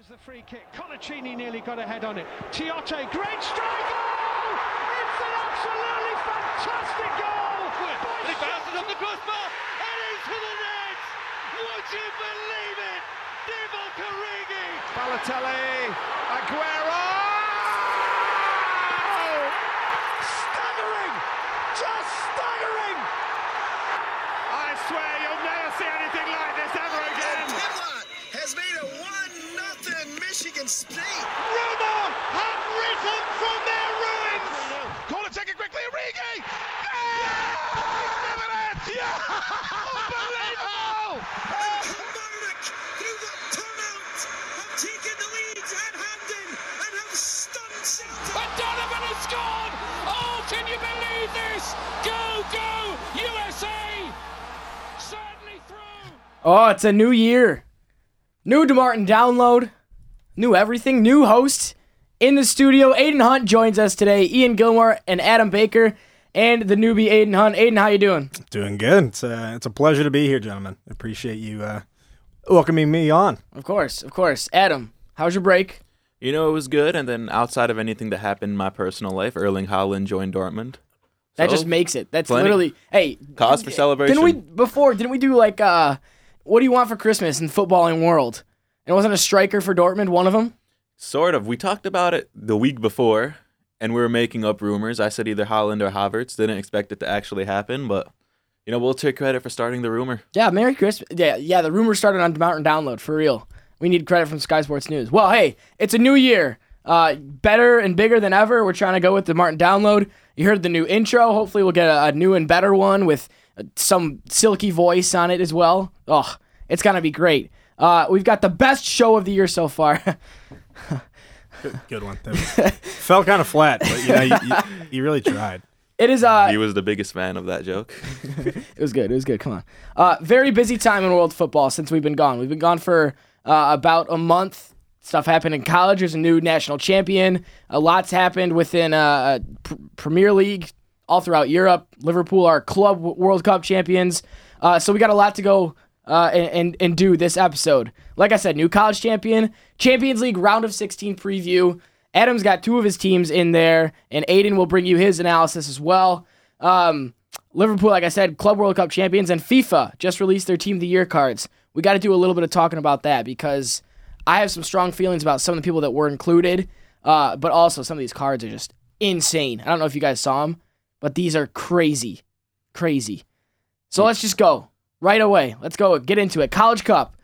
Goes the free kick. Colaccini nearly got a head on it. Tiote, great strike! Oh! It's an absolutely fantastic goal! He bounced it off the crossbar and into the net! Would you believe it? Divock Origi! Balotelli, Aguero! Oh! Staggering! Just staggering! I swear you'll never see anything like this ever again! Has made a 1-0 Michigan State. Roma have risen from their ruins. Call it, take it quickly, Origi. Yeah! He's never it. Yeah! Unbelievable. Murdoch, who got turned out, have taken the lead at Hampden and have stunned Celtic. And Donovan has scored. Oh, can you believe this? Go, go, USA. Certainly through. Oh, it's a new year. New DeMartin download, new everything, new host in the studio. Aiden Hunt joins us today. Ian Gilmore and Adam Baker and the newbie Aiden Hunt. Aiden, how you doing? Doing good. It's a pleasure to be here, gentlemen. Appreciate you welcoming me on. Of course, of course. Adam, how's your break? You know, it was good. And then outside of anything that happened in my personal life, Erling Haaland joined Dortmund. So that just makes it. That's plenty. Literally, hey. Cause for celebration. Didn't we do like... what do you want for Christmas in the footballing world? And wasn't a striker for Dortmund one of them? Sort of. We talked about it the week before, and we were making up rumors. I said either Haaland or Havertz. Didn't expect it to actually happen, but, you know, we'll take credit for starting the rumor. Yeah, Merry Christmas. Yeah, the rumor started on Mountain Download, for real. We need credit from Sky Sports News. Well, hey, it's a new year. Better and bigger than ever. We're trying to go with the Martin Download. You heard the new intro. Hopefully we'll get a new and better one with some silky voice on it as well. Oh, it's going to be great. We've got the best show of the year so far. good one. Fell kind of flat, but you know, you really tried. It is. He was the biggest fan of that joke. It was good. Come on. Very busy time in world football since we've been gone. We've been gone for about a month. Stuff happened in college. There's a new national champion. A lot's happened within Premier League, all throughout Europe. Liverpool are club World Cup champions. So we got a lot to go and do this episode. Like I said, new college champion, Champions League round of 16 preview. Adam's got two of his teams in there, and Aiden will bring you his analysis as well. Liverpool, like I said, club World Cup champions, and FIFA just released their Team of the Year cards. We got to do a little bit of talking about that because I have some strong feelings about some of the people that were included, but also some of these cards are just insane. I don't know if you guys saw them, but these are crazy, crazy. So let's just go right away. Let's go get into it. College Cup.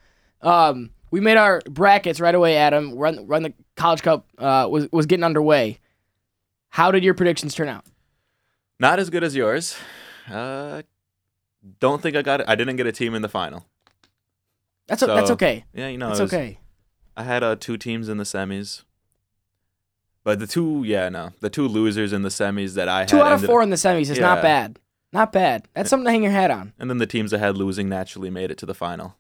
We made our brackets right away, Adam. Run the College Cup was getting underway. How did your predictions turn out? Not as good as yours. Don't think I got it. I didn't get a team in the final. That's okay. Yeah, you know. It's okay. I had two teams in the semis, but the two losers in the semis that I had. 2 out of 4 in the semis is not bad. Not bad. That's something to hang your hat on. And then the teams that had losing naturally made it to the final.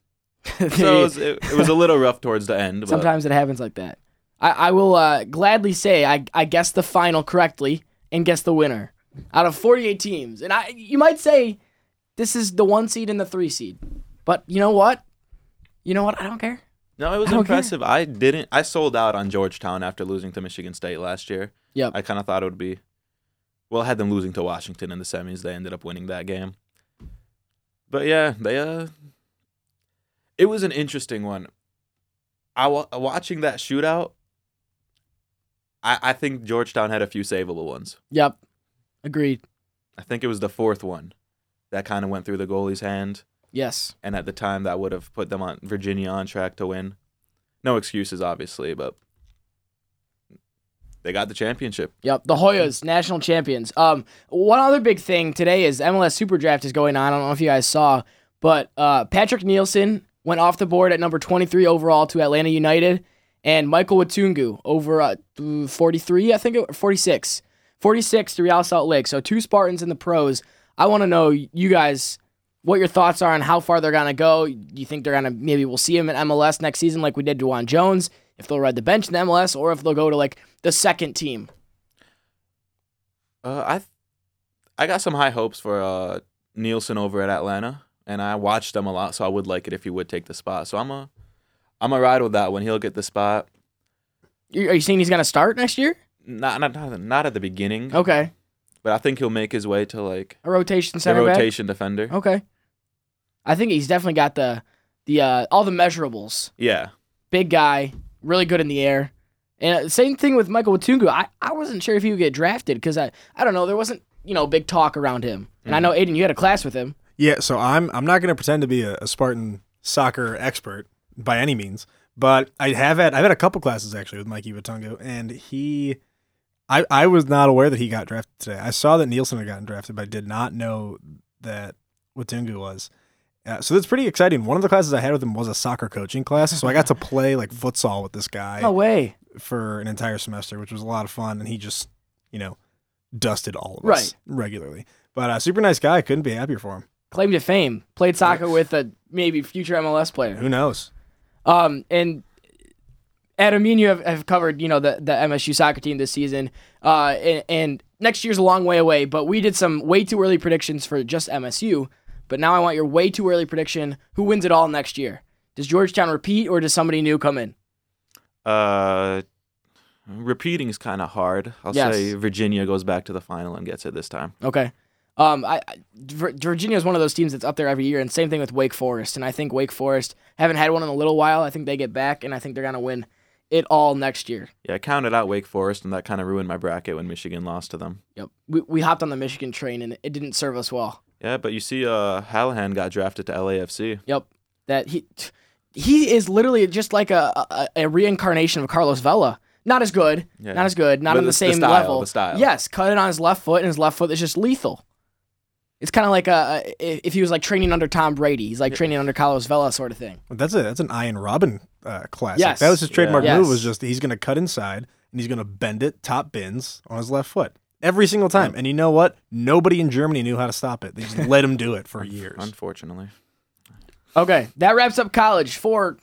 So it was a little rough towards the end. But sometimes it happens like that. I will gladly say I guessed the final correctly and guessed the winner out of 48 teams. And you might say this is the 1 seed and the 3 seed, but you know what? I don't care. No, it was impressive. I sold out on Georgetown after losing to Michigan State last year. Yep. I kind of thought it would be. Well, I had them losing to Washington in the semis. They ended up winning that game. But yeah, they it was an interesting one. Watching that shootout, I think Georgetown had a few savable ones. Yep. Agreed. I think it was the fourth one that kind of went through the goalie's hand. Yes. And at the time, that would have put them on Virginia on track to win. No excuses, obviously, but they got the championship. Yep, the Hoyas, national champions. One other big thing today is MLS Super Draft is going on. I don't know if you guys saw, but Patrick Nielsen went off the board at number 23 overall to Atlanta United, and Michael Wetungu over 43, I think, or 46. 46 to Real Salt Lake. So two Spartans in the pros. I want to know, you guys, what your thoughts are on how far they're going to go. Do you think they're going to, maybe we'll see him at MLS next season like we did Dewan Jones, if they'll ride the bench in the MLS, or if they'll go to, like, the second team? I got some high hopes for Nielsen over at Atlanta, and I watched them a lot, so I would like it if he would take the spot. So I'm going to ride with that one. He'll get the spot. Are you saying he's going to start next year? Not at the beginning. Okay. But I think he'll make his way to, like, a rotation center back? A rotation defender. Okay. I think he's definitely got the all the measurables. Yeah. Big guy, really good in the air. And same thing with Michael Wetungu. I wasn't sure if he would get drafted because I don't know. There wasn't, big talk around him. And I know, Aiden, you had a class with him. Yeah, so I'm not going to pretend to be a Spartan soccer expert by any means, but I've had a couple classes actually with Mikey Wetungu, and I was not aware that he got drafted today. I saw that Nielsen had gotten drafted, but I did not know that Wetungu was. So that's pretty exciting. One of the classes I had with him was a soccer coaching class, so I got to play like futsal with this guy. No way. For an entire semester, which was a lot of fun, and he just, dusted all of us regularly. But a super nice guy. Couldn't be happier for him. Claim to fame. Played soccer with a maybe future MLS player. Who knows? And Adam, me and you have covered, the MSU soccer team this season. And next year's a long way away, but we did some way too early predictions for just MSU. But now I want your way too early prediction. Who wins it all next year? Does Georgetown repeat or does somebody new come in? Repeating is kind of hard. I'll say Virginia goes back to the final and gets it this time. Okay. Virginia is one of those teams that's up there every year, and same thing with Wake Forest. And I think Wake Forest haven't had one in a little while. I think they get back, and I think they're going to win it all next year. Yeah, I counted out Wake Forest, and that kind of ruined my bracket when Michigan lost to them. Yep. We hopped on the Michigan train, and it didn't serve us well. Yeah, but you see Halahan got drafted to LAFC. Yep. That he is literally just like a reincarnation of Carlos Vela. Not as good, not but on the same style, level. The style. Yes, cut it on his left foot, and his left foot is just lethal. It's kind of like if he was like training under Tom Brady. He's like training under Carlos Vela sort of thing. Well, that's an Ian Robin classic. Yes. That was his trademark move was just he's going to cut inside, and he's going to bend it top bins on his left foot. Every single time. Yeah. And you know what? Nobody in Germany knew how to stop it. They just let him do it for years. Unfortunately. Okay, that wraps up college for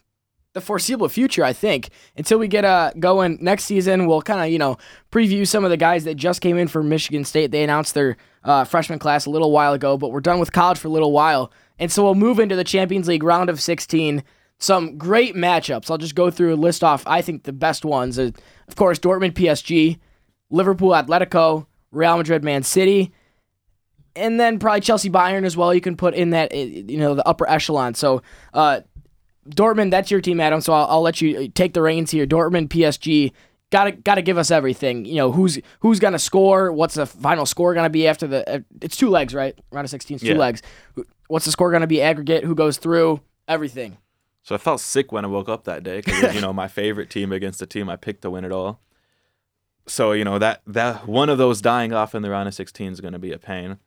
the foreseeable future, I think. Until we get going next season, we'll kind of, preview some of the guys that just came in for Michigan State. They announced their freshman class a little while ago, but we're done with college for a little while. And so we'll move into the Champions League round of 16. Some great matchups. I'll just go through and list off, I think, the best ones. Of course, Dortmund, PSG, Liverpool, Atletico, Real Madrid, Man City, and then probably Chelsea, Bayern as well. You can put in that, the upper echelon. So, Dortmund, that's your team, Adam. So I'll let you take the reins here. Dortmund, PSG, gotta give us everything. Who's gonna score? What's the final score gonna be after the? It's two legs, right? Round of 16 is two legs. What's the score gonna be? Aggregate? Who goes through? Everything. So I felt sick when I woke up that day because my favorite team against the team I picked to win it all. So, that one of those dying off in the round of 16 is going to be a pain.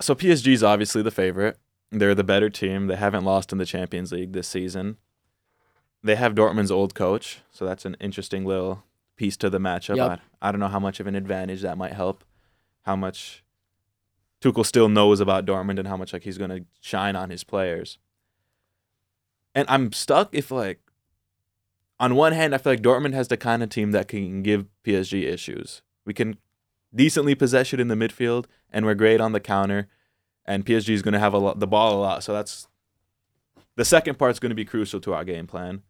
So PSG is obviously the favorite. They're the better team. They haven't lost in the Champions League this season. They have Dortmund's old coach, so that's an interesting little piece to the matchup. Yep. I don't know how much of an advantage that might help, how much Tuchel still knows about Dortmund and how much he's going to shine on his players. And I'm stuck if on one hand, I feel like Dortmund has the kind of team that can give PSG issues. We can decently possess it in the midfield, and we're great on the counter, and PSG is going to have the ball a lot. So that's the second part's going to be crucial to our game plan.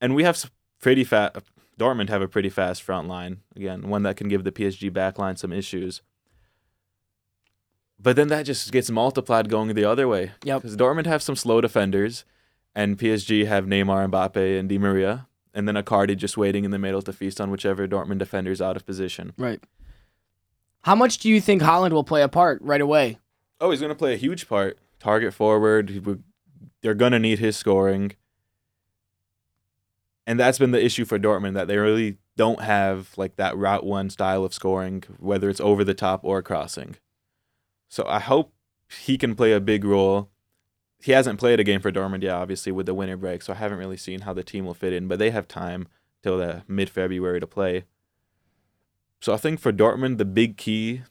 And we have Dortmund have a pretty fast front line. Again, one that can give the PSG back line some issues. But then that just gets multiplied going the other way. Yep. Because Dortmund have some slow defenders. And PSG have Neymar, Mbappe, and Di Maria, and then Icardi just waiting in the middle to feast on whichever Dortmund defender is out of position. Right. How much do you think Haaland will play a part right away? Oh, he's going to play a huge part. Target forward. They're going to need his scoring. And that's been the issue for Dortmund, that they really don't have that Route 1 style of scoring, whether it's over the top or crossing. So I hope he can play a big role. He hasn't played a game for Dortmund yet, obviously, with the winter break, so I haven't really seen how the team will fit in, but they have time till the mid-February to play. So I think for Dortmund, the big key,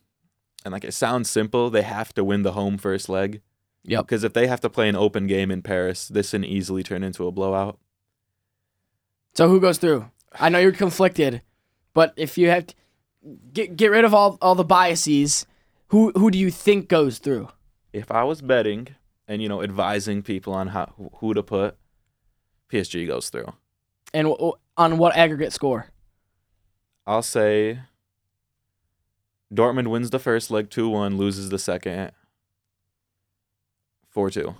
and it sounds simple, they have to win the home first leg. Yep. Because if they have to play an open game in Paris, this can easily turn into a blowout. So who goes through? I know you're conflicted, but if you have to get rid of all the biases, who do you think goes through? If I was betting... and, you know, advising people on how, who to put, PSG goes through. And on what aggregate score? I'll say Dortmund wins the first leg 2-1, loses the second 4-2.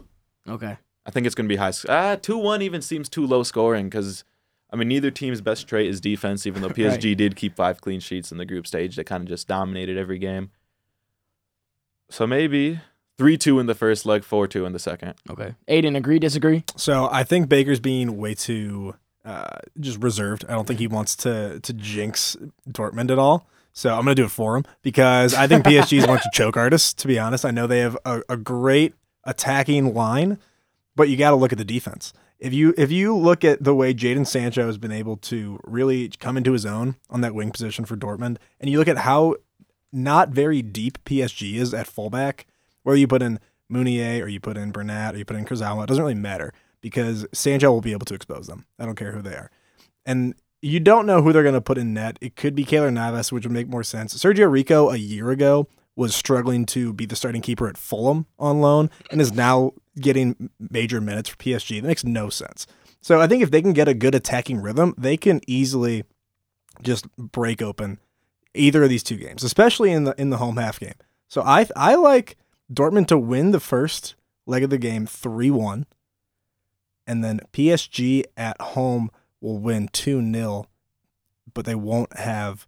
Okay. I think it's going to be high. 2-1 even seems too low scoring because, I mean, neither team's best trait is defense, even though PSG right. did keep 5 clean sheets in the group stage. They kind of just dominated every game. So maybe 3-2 in the first leg, 4-2 in the second. Okay. Aiden, agree, disagree? So I think Baker's being way too just reserved. I don't think he wants to jinx Dortmund at all. So I'm going to do it for him because I think PSG is a bunch of choke artists, to be honest. I know they have a great attacking line, but you got to look at the defense. If you look at the way Jaden Sancho has been able to really come into his own on that wing position for Dortmund, and you look at how not very deep PSG is at fullback, whether you put in Meunier or you put in Bernat or you put in Kurzawa, it doesn't really matter because Sancho will be able to expose them. I don't care who they are. And you don't know who they're going to put in net. It could be Keylor Navas, which would make more sense. Sergio Rico a year ago was struggling to be the starting keeper at Fulham on loan and is now getting major minutes for PSG. That makes no sense. So I think if they can get a good attacking rhythm, they can easily just break open either of these two games, especially in the home half game. So I like Dortmund to win the first leg of the game 3-1, and then PSG at home will win 2-0, but they won't have...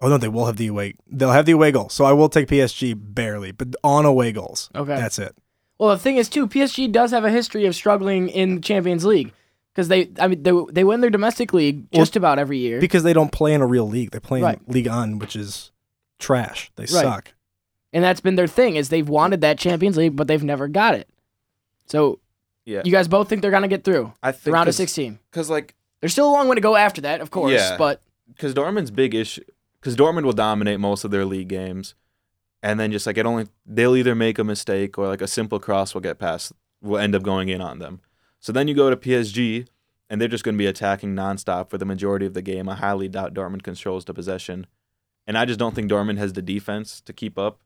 Oh, no, they will have the away... They'll have the away goal, so I will take PSG barely, but on away goals. Okay. That's it. Well, the thing is, too, PSG does have a history of struggling in the Champions League because they win their domestic league just about every year. Because they don't play in a real league. They play in Ligue 1, which is trash. They suck. And that's been their thing, is they've wanted that Champions League, but they've never got it. So yeah. You guys both think they're going to get through the round of 16? Because, like... There's still a long way to go after that, of course, but... Because Dortmund's big issue... Because Dortmund will dominate most of their league games, and then just like they'll either make a mistake or like a simple cross will end up going in on them. So then you go to PSG, and they're just going to be attacking nonstop for the majority of the game. I highly doubt Dortmund controls the possession, and I just don't think Dortmund has the defense to keep up.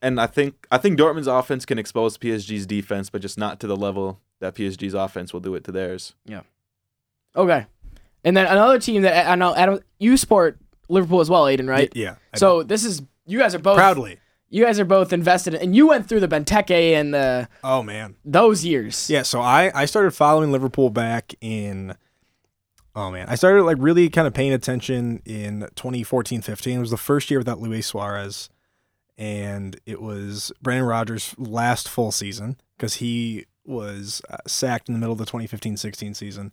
And I think Dortmund's offense can expose PSG's defense, but just not to the level that PSG's offense will do it to theirs. Yeah. Okay. And then another team that I know, Adam, you support Liverpool as well, Aiden, right? Yeah. So this is, you guys are both... Proudly. You guys are both invested in, and you went through the Benteke and the... Oh, man. Those years. Yeah, so I started following Liverpool back in... Oh, man. I started like really kind of paying attention in 2014-15. It was the first year without Luis Suarez, and it was Brandon Rodgers' last full season because he was sacked in the middle of the 2015-16 season.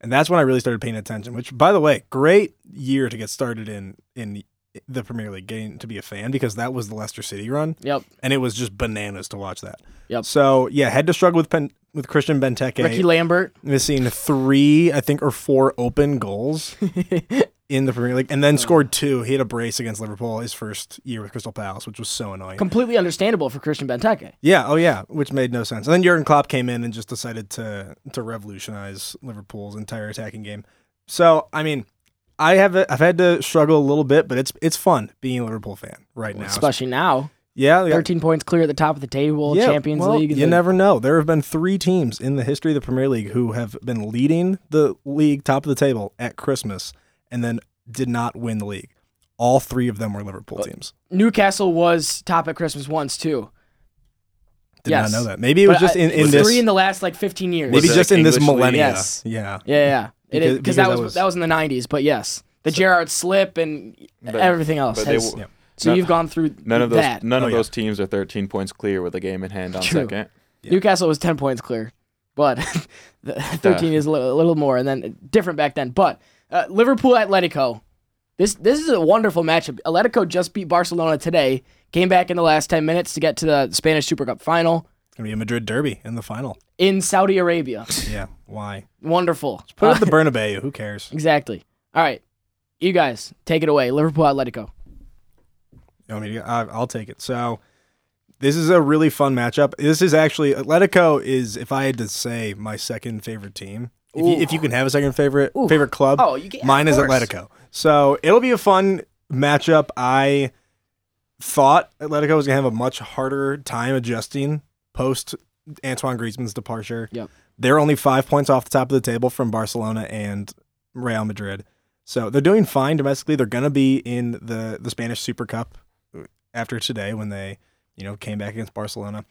And that's when I really started paying attention, which, by the way, great year to get started in the Premier League, getting to be a fan, because that was the Leicester City run. Yep. And it was just bananas to watch that. Yep. So, yeah, had to struggle with Christian Benteke. Ricky Lambert. Missing 3, I think, or 4 open goals in the Premier League, and then scored 2. He had a brace against Liverpool his first year with Crystal Palace, which was so annoying. Completely understandable for Christian Benteke. Yeah, oh yeah, which made no sense. And then Jurgen Klopp came in and just decided to revolutionize Liverpool's entire attacking game. So, I mean, I've had to struggle a little bit, but it's fun being a Liverpool fan now. Especially now. Yeah. 13 points clear at the top of the table, Champions League. You never know. There have been 3 teams in the history of the Premier League who have been leading the league top of the table at Christmas and then did not win the league. All 3 of them were Liverpool teams. Newcastle was top at Christmas once, too. Did not know that. Maybe it was just in this... 3 in the last, 15 years. Maybe just in this millennia. Yes. Yeah. Yeah, yeah. Because that was in the 90s, but yes. The Gerrard slip and everything else. You've gone through that. None of those teams are 13 points clear with a game in hand on second. Yeah. Newcastle was 10 points clear, but 13 is a little more, and then different back then, but... Liverpool Atletico. This is a wonderful matchup. Atletico just beat Barcelona today. Came back in the last 10 minutes to get to the Spanish Super Cup final. It's going to be a Madrid derby in the final. In Saudi Arabia. Yeah, why? Wonderful. Just put it at the Bernabeu. Who cares? Exactly. All right. You guys, take it away. Liverpool Atletico. You want me to, I'll take it. So, this is a really fun matchup. This is actually, Atletico is, if I had to say, my second favorite team. If you can have a second favorite club, mine is Atletico. So it'll be a fun matchup. I thought Atletico was going to have a much harder time adjusting post Antoine Griezmann's departure. Yep. They're only 5 points off the top of the table from Barcelona and Real Madrid. So they're doing fine domestically. They're going to be in the Spanish Super Cup after today when they, you know, came back against Barcelona.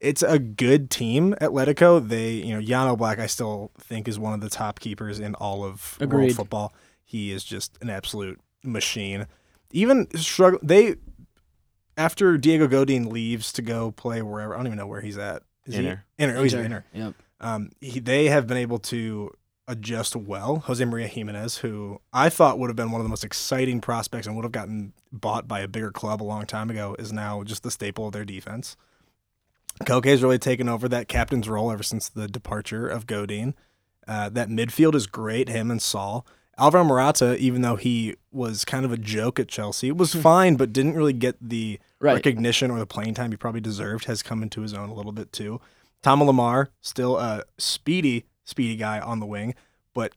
It's a good team, Atletico. They, you know, Jan Oblak, I still think, is one of the top keepers in all of world football. He is just an absolute machine. Even struggle. They, after Diego Godin leaves to go play wherever, I don't even know where he's at. Is Inter. He? Inter. Oh, he's at Inter. Yep. They have been able to adjust well. Jose Maria Jimenez, who I thought would have been one of the most exciting prospects and would have gotten bought by a bigger club a long time ago, is now just the staple of their defense. Koke's really taken over that captain's role ever since the departure of Godin. That midfield is great, him and Saul. Alvaro Morata, even though he was kind of a joke at Chelsea, was fine, but didn't really get the recognition or the playing time he probably deserved, has come into his own a little bit too. Tama Lamar, still a speedy guy on the wing, but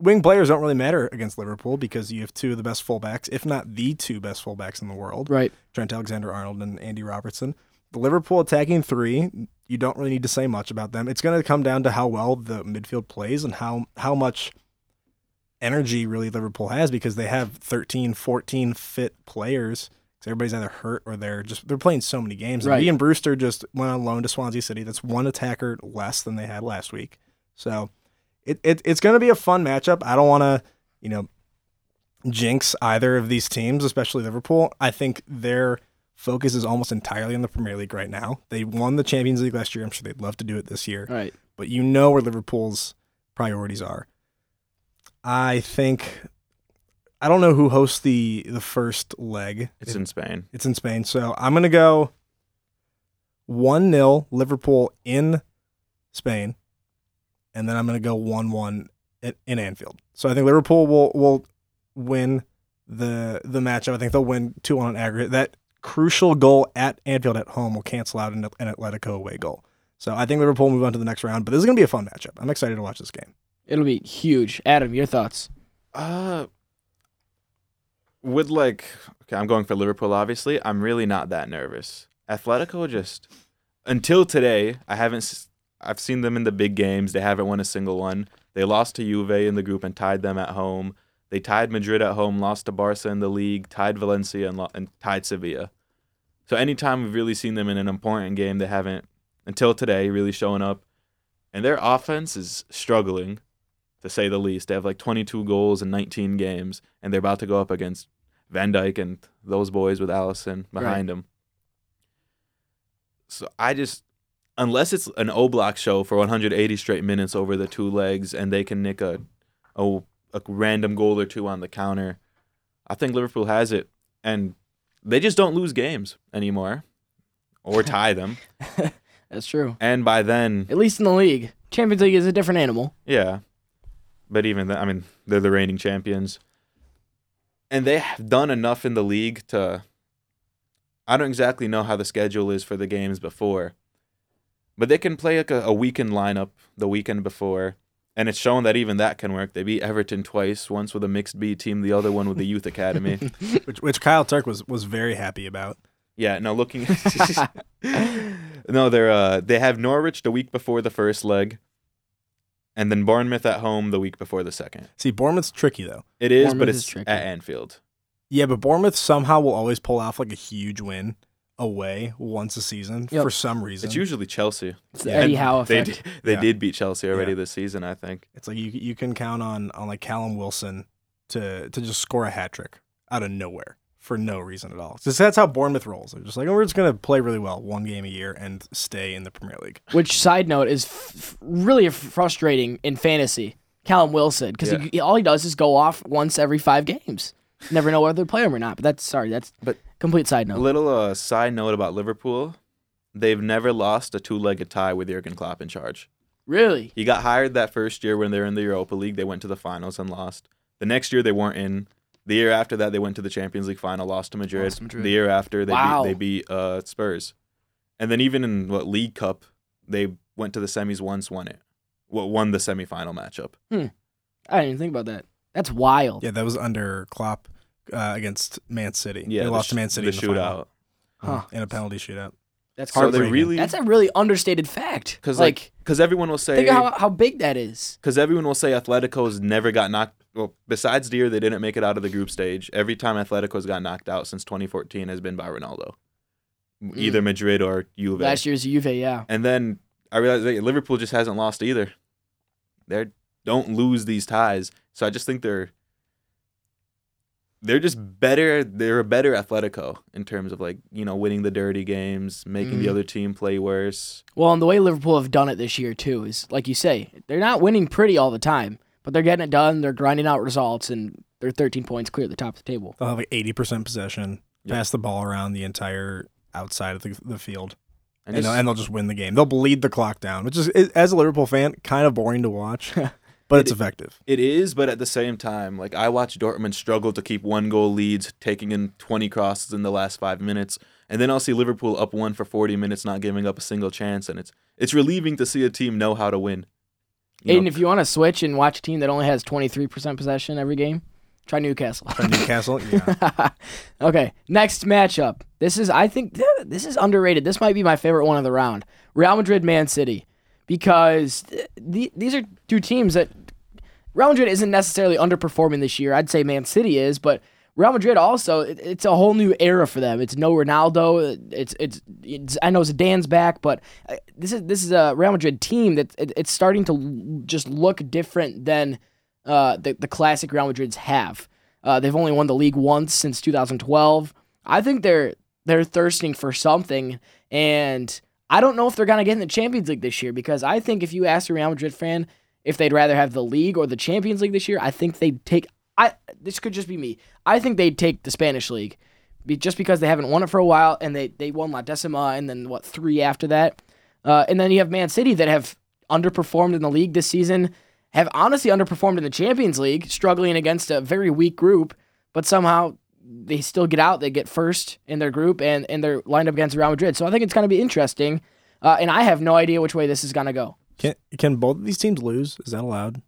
wing players don't really matter against Liverpool because you have two of the best fullbacks, if not the two best fullbacks in the world, right? Trent Alexander-Arnold and Andy Robertson. The Liverpool attacking three, you don't really need to say much about them. It's going to come down to how well the midfield plays and how much energy really Liverpool has, because they have 13, 14 fit players. Because everybody's either hurt or they're playing so many games. Right. And Ian Brewster just went on loan to Swansea City. That's one attacker less than they had last week. So it's going to be a fun matchup. I don't want to, you know, jinx either of these teams, especially Liverpool. I think they're focus is almost entirely on the Premier League right now. They won the Champions League last year. I'm sure they'd love to do it this year. Right. But you know where Liverpool's priorities are. I think, I don't know who hosts the first leg. It's in Spain. It's in Spain. So I'm going to go 1-0 Liverpool in Spain. And then I'm going to go 1-1 in Anfield. So I think Liverpool will win the matchup. I think they'll win 2-1 on aggregate. That crucial goal at Anfield at home will cancel out an Atletico away goal. So I think Liverpool move on to the next round, but this is going to be a fun matchup. I'm excited to watch this game. It'll be huge. Adam, your thoughts? I'm going for Liverpool, obviously. I'm really not that nervous. Atletico just, until today, I've seen them in the big games. They haven't won a single one. They lost to Juve in the group and tied them at home. They tied Madrid at home, lost to Barca in the league, tied Valencia, and tied Sevilla. So anytime we've really seen them in an important game, they haven't, until today, really showing up. And their offense is struggling, to say the least. They have like 22 goals in 19 games, and they're about to go up against Van Dijk and those boys with Alisson behind them. So I just, unless it's an Oblak show for 180 straight minutes over the two legs, and they can nick a random goal or two on the counter, I think Liverpool has it. And they just don't lose games anymore or tie them. That's true. And by then, at least in the league. Champions League is a different animal. Yeah. But even then, I mean, they're the reigning champions. And they have done enough in the league to, I don't exactly know how the schedule is for the games before, but they can play like a weekend lineup the weekend before. And it's shown that even that can work. They beat Everton twice, once with a mixed B team, the other one with the youth academy. which Kyle Turk was very happy about. Yeah, no, looking no, they have Norwich the week before the first leg, and then Bournemouth at home the week before the second. See, Bournemouth's tricky though. It is, but it's tricky at Anfield. Yeah, but Bournemouth somehow will always pull off like a huge win away once a season for some reason. It's usually Chelsea. It's the Eddie Howe effect. They did beat Chelsea already this season, I think. It's like you can count on like Callum Wilson to just score a hat trick out of nowhere for no reason at all. So that's how Bournemouth rolls. They're just like, oh, we're just going to play really well one game a year and stay in the Premier League. Which, side note, is really frustrating in fantasy, Callum Wilson, because all he does is go off once every 5 games. Never know whether to play him or not, but that's complete side note. A little side note about Liverpool. They've never lost a two-legged tie with Jurgen Klopp in charge. Really? He got hired that first year when they were in the Europa League. They went to the finals and lost. The next year, they weren't in. The year after that, they went to the Champions League final, lost to Madrid. The year after, they beat Spurs. And then even in League Cup, they went to the semis once, won it. Won the semifinal matchup. I didn't even think about that. That's wild. Yeah, that was under Klopp against Man City. Yeah, they lost to Man City in the shootout. In a penalty shootout. That's so they really. That's a really understated fact. Because like, everyone will say, think of how big that is. Because everyone will say Atletico's never got knocked. Well, besides the year they didn't make it out of the group stage, every time Atletico's got knocked out since 2014 has been by Ronaldo, either Madrid or Juve. Last year's Juve, yeah. And then I realized that Liverpool just hasn't lost either. They don't lose these ties, so I just think they're just better. They're a better Atletico in terms of, like, you know, winning the dirty games, making the other team play worse. Well, and the way Liverpool have done it this year, too, is, like you say, they're not winning pretty all the time, but they're getting it done, they're grinding out results, and they're 13 points clear at the top of the table. They'll have like 80% possession, pass the ball around the entire outside of the field, and they'll just win the game. They'll bleed the clock down, which is, as a Liverpool fan, kind of boring to watch. But it's effective. It is, but at the same time, like, I watched Dortmund struggle to keep 1-goal leads, taking in 20 crosses in the last 5 minutes, and then I'll see Liverpool up 1 for 40 minutes, not giving up a single chance, and it's relieving to see a team know how to win. Aiden, if you want to switch and watch a team that only has 23% possession every game, try Newcastle. Try Newcastle, yeah. Okay, next matchup. I think this is underrated. This might be my favorite one of the round. Real Madrid, Man City. Because these are two teams that Real Madrid isn't necessarily underperforming this year. I'd say Man City is, but Real Madrid also, it's a whole new era for them. It's no Ronaldo. It's I know Zidane's back, but this is a Real Madrid team that it's starting to just look different than the classic Real Madrids have. They've only won the league once since 2012. I think they're thirsting for something, and I don't know if they're going to get in the Champions League this year, because I think if you ask a Real Madrid fan if they'd rather have the league or the Champions League this year, I think they'd take this could just be me. I think they'd take the Spanish League just because they haven't won it for a while, and they won La Décima and then, 3 after that. And then you have Man City that have underperformed in the league this season, have honestly underperformed in the Champions League, struggling against a very weak group, but somehow they still get out. They get first in their group, and they're lined up against Real Madrid. So I think it's going to be interesting, and I have no idea which way this is going to go. Can both of these teams lose? Is that allowed?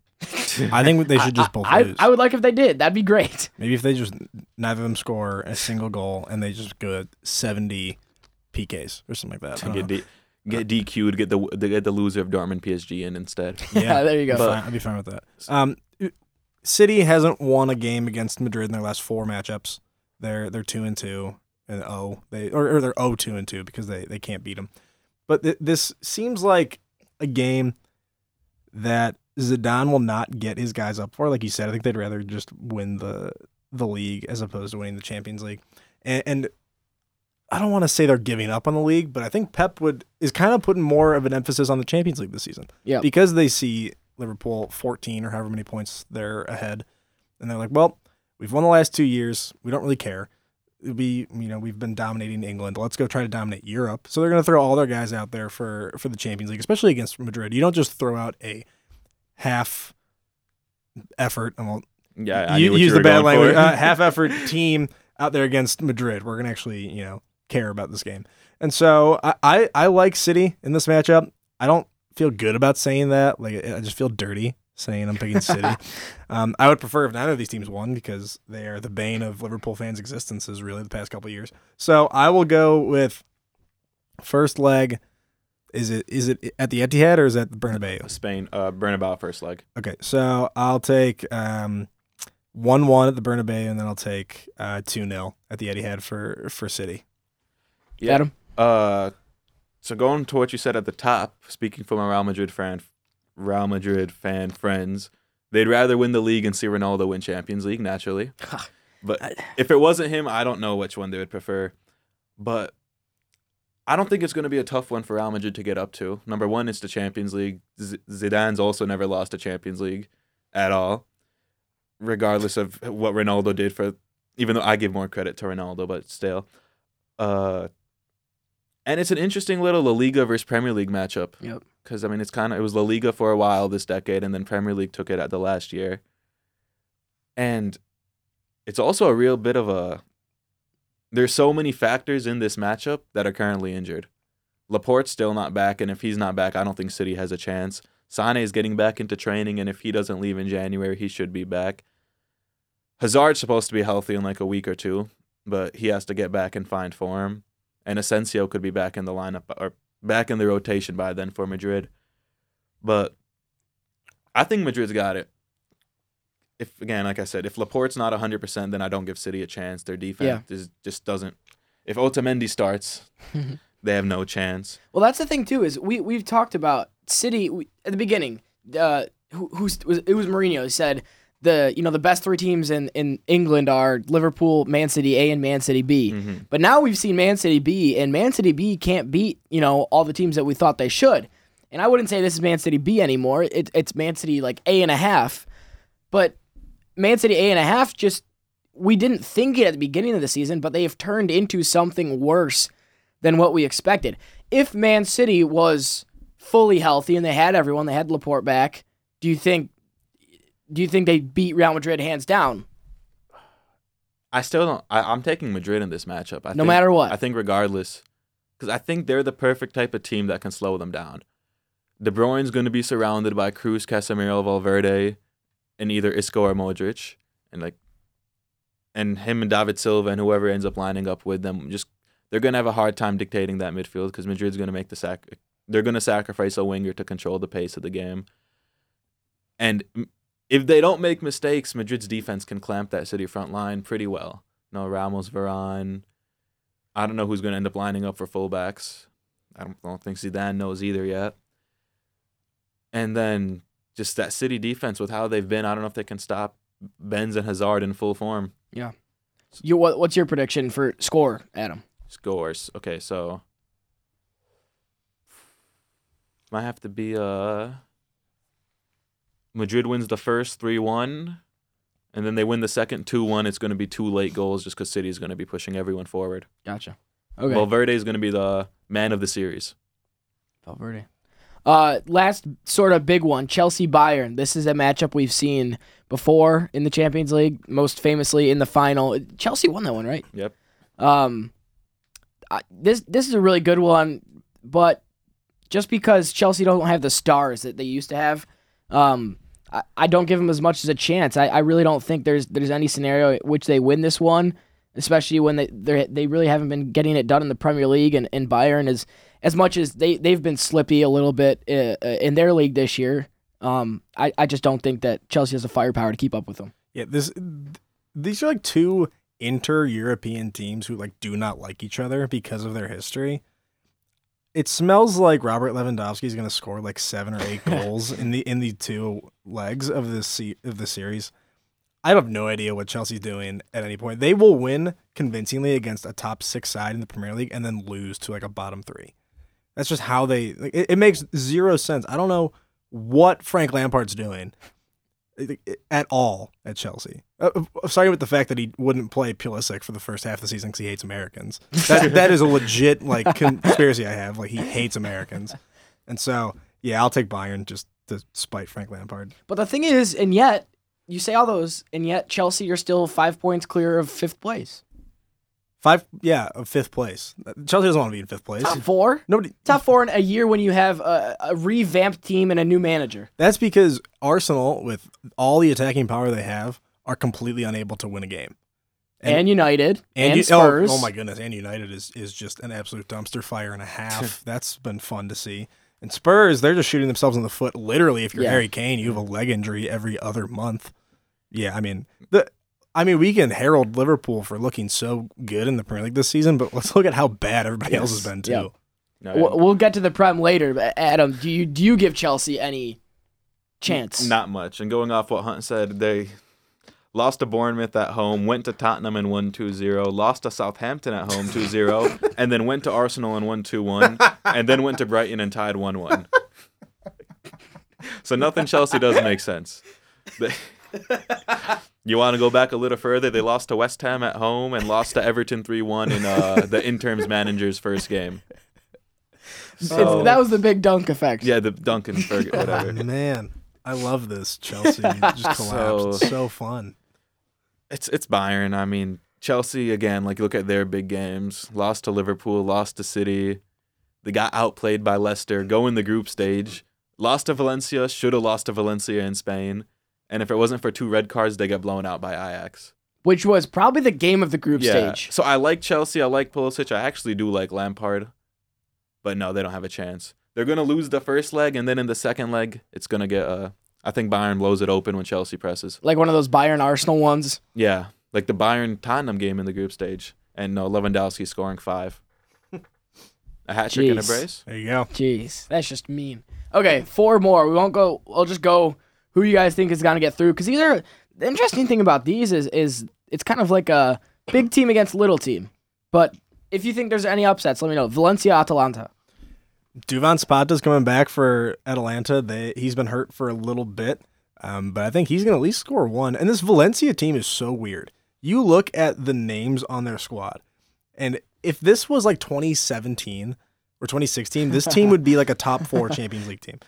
I think they should just both lose. I would like if they did. That'd be great. Maybe if they just neither of them score a single goal and they just go 70 PKs or something like that. Get DQ'd, get the loser of Dortmund PSG in instead. Yeah, there you go. I'd be fine with that. City hasn't won a game against Madrid in their last 4 matchups. They're 2-2 and 0. They're 0-2-2 because they can't beat them. But this seems like a game that Zidane will not get his guys up for. Like you said, I think they'd rather just win the league as opposed to winning the Champions League. And I don't want to say they're giving up on the league, but I think Pep is kind of putting more of an emphasis on the Champions League this season. Yeah, because they see Liverpool 14 or however many points they're ahead, and they're like, well, we've won the last 2 years. We don't really care. We've been dominating England. Let's go try to dominate Europe. So they're going to throw all their guys out there for the Champions League, especially against Madrid. You don't just throw out a half effort. Half effort team out there against Madrid. We're going to actually care about this game. And so I like City in this matchup. I don't feel good about saying that. Like, I just feel dirty saying I'm picking City. I would prefer if neither of these teams won, because they are the bane of Liverpool fans' existences, really, the past couple of years. So I will go with first leg. Is it at the Etihad or is it Bernabeu? Spain, Bernabeu first leg. Okay, so I'll take 1-1 at the Bernabeu, and then I'll take 2-0 at the Etihad for City. Yeah. Adam? So going to what you said at the top, speaking for my Real Madrid fan friends, they'd rather win the league and see Ronaldo win Champions League, naturally. But if it wasn't him, I don't know which one they would prefer. But I don't think it's going to be a tough one for Real Madrid to get up to. Number one, it's the Champions League. Zidane's also never lost a Champions League at all, regardless of what Ronaldo did for, even though I give more credit to Ronaldo, but still. And it's an interesting little La Liga versus Premier League matchup. Yep. Because, it was La Liga for a while this decade, and then Premier League took it at the last year. And it's also a real bit of there's so many factors in this matchup that are currently injured. Laporte's still not back, and if he's not back, I don't think City has a chance. Sané is getting back into training, and if he doesn't leave in January, he should be back. Hazard's supposed to be healthy in like a week or two, but he has to get back and find form. and Asensio could be back in the lineup or back in the rotation by then for Madrid. But I think Madrid's got it. If, again, like I said, if Laporte's not 100%, then I don't give City a chance. Their defense is, just doesn't. If Otamendi starts, they have no chance. Well, that's the thing, too, is we've talked about City at the beginning. It was Mourinho who said, the best three teams in England are Liverpool, Man City A, and Man City B. Mm-hmm. But now we've seen Man City B, and Man City B can't beat, all the teams that we thought they should. And I wouldn't say this is Man City B anymore. It's Man City, like, A and a half. But Man City A and a half, just, we didn't think it at the beginning of the season, but they have turned into something worse than what we expected. If Man City was fully healthy and they had everyone, they had Laporte back, do you think they beat Real Madrid hands down? I still don't. I'm taking Madrid in this matchup. No matter what. I think regardless, because I think they're the perfect type of team that can slow them down. De Bruyne's going to be surrounded by Cruz, Casemiro, Valverde, and either Isco or Modric, and him and David Silva and whoever ends up lining up with them, they're gonna have a hard time dictating that midfield because Madrid's gonna make they're gonna sacrifice a winger to control the pace of the game. And if they don't make mistakes, Madrid's defense can clamp that City front line pretty well. Ramos, Varane. I don't know who's gonna end up lining up for fullbacks. I don't think Zidane knows either yet. And then, just that City defense with how they've been, I don't know if they can stop Benz and Hazard in full form. Yeah. What's your prediction for score, Adam? Scores. Okay, so might have to be Madrid wins the first 3-1, and then they win the second 2-1. It's going to be two late goals just because City is going to be pushing everyone forward. Gotcha. Okay. Valverde is going to be the man of the series. Valverde. Last sort of big one, Chelsea-Bayern. This is a matchup we've seen before in the Champions League, most famously in the final. Chelsea won that one, right? Yep. This is a really good one, but just because Chelsea don't have the stars that they used to have, I don't give them as much as a chance. I really don't think there's any scenario in which they win this one, especially when they really haven't been getting it done in the Premier League, and Bayern is... As much as they've been slippy a little bit in their league this year, I just don't think that Chelsea has the firepower to keep up with them. Yeah, these are like two inter-European teams who do not like each other because of their history. It smells like Robert Lewandowski is going to score 7 or 8 goals in the two legs of the series. I have no idea what Chelsea's doing at any point. They will win convincingly against a top 6 side in the Premier League and then lose to a bottom 3. That's just how they... It makes zero sense. I don't know what Frank Lampard's doing at all at Chelsea. Sorry about the fact that he wouldn't play Pulisic for the first half of the season because he hates Americans. That is a legit conspiracy I have. He hates Americans. And so, yeah, I'll take Bayern just to spite Frank Lampard. But the thing is, and yet, you say all those, and yet Chelsea are still 5 points clear of 5th place. Of 5th place. Chelsea doesn't want to be in 5th place. Top 4? Nobody. Top 4 in a year when you have a revamped team and a new manager. That's because Arsenal, with all the attacking power they have, are completely unable to win a game. And United. And Spurs. Oh my goodness. And United is just an absolute dumpster fire and a half. That's been fun to see. And Spurs, they're just shooting themselves in the foot. Literally, if you're Harry Kane, you have a leg injury every other month. Yeah, I mean, we can herald Liverpool for looking so good in the Premier League this season, but let's look at how bad everybody else has been, too. Yep. No, we'll get to the Prem later, but Adam, do you give Chelsea any chance? Not much. And going off what Hunt said, they lost to Bournemouth at home, went to Tottenham and won 2-0, lost to Southampton at home 2-0, and then went to Arsenal and won 2-1, and then went to Brighton and tied 1-1. So nothing Chelsea does make sense. You want to go back a little further? They lost to West Ham at home and lost to Everton 3-1 in the interim's manager's first game. So, that was the big dunk effect. Yeah, the Duncan Ferguson. Whatever. Man, I love this. Chelsea just collapsed. It's so fun. It's Bayern. I mean, Chelsea, again, look at their big games. Lost to Liverpool, lost to City. They got outplayed by Leicester. Go in the group stage. Lost to Valencia. Should have lost to Valencia in Spain. And if it wasn't for 2 red cards, they get blown out by Ajax. which was probably the game of the group stage. So I like Chelsea. I like Pulisic. I actually do like Lampard. But no, they don't have a chance. They're going to lose the first leg, and then in the second leg, it's going to get... I think Bayern blows it open when Chelsea presses. Like one of those Bayern-Arsenal ones? Yeah, like the Bayern-Tottenham game in the group stage. And no, Lewandowski scoring 5. A hat trick and a brace. There you go. Jeez, that's just mean. Okay, 4 more. We won't go... I'll just go who you guys think is going to get through. Because these are... The interesting thing about these is it's kind of like a big team against little team. But if you think there's any upsets, let me know. Valencia, Atalanta. Duvan Zapata's coming back for Atalanta. He's been hurt for a little bit, but I think he's going to at least score 1. And this Valencia team is so weird. You look at the names on their squad, and if this was like 2017 or 2016, this team would be like a top 4 Champions League team.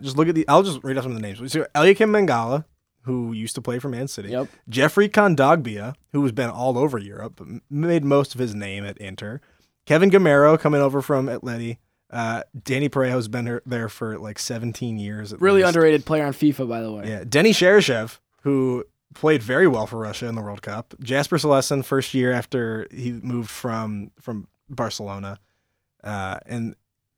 Just look at the. I'll just read off some of the names. So Eliakim Mangala, who used to play for Man City. Yep. Jeffrey Kondogbia, who has been all over Europe, but made most of his name at Inter. Kevin Gamero, coming over from Atleti. Danny Parejo's been there for like 17 years. Really underrated player on FIFA, by the way. Yeah. Denny Sherishev, who played very well for Russia in the World Cup. Jasper Cillessen, first year after he moved from Barcelona. And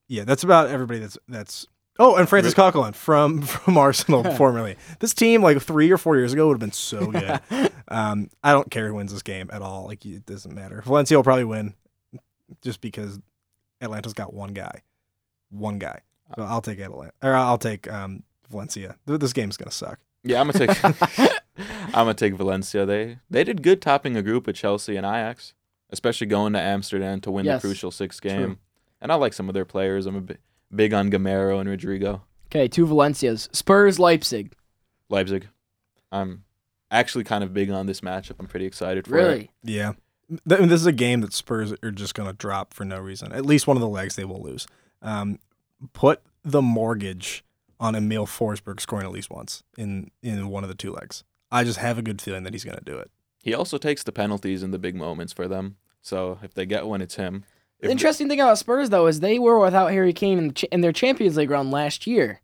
yeah, that's about everybody that's... Oh, and Francis Coquelin from Arsenal formerly. This team, like 3 or 4 years ago, would have been so good. I don't care who wins this game at all. Like, it doesn't matter. Valencia will probably win just because Atlanta's got one guy. So I'll take Atlanta, or I'll take Valencia. This game's gonna suck. Yeah, I'm gonna take Valencia. They did good topping a group with Chelsea and Ajax, especially going to Amsterdam to win the crucial 6th game. True. And I like some of their players. I'm a big on Gamero and Rodrigo. Okay, 2 Valencias. Spurs, Leipzig. Leipzig. I'm actually kind of big on this matchup. I'm pretty excited for it. Really? Yeah. This is a game that Spurs are just going to drop for no reason. At least one of the legs they will lose. Put the mortgage on Emil Forsberg scoring at least once in one of the 2 legs. I just have a good feeling that he's going to do it. He also takes the penalties in the big moments for them. So if they get one, it's him. The interesting thing about Spurs, though, is they were without Harry Kane in their Champions League round last year,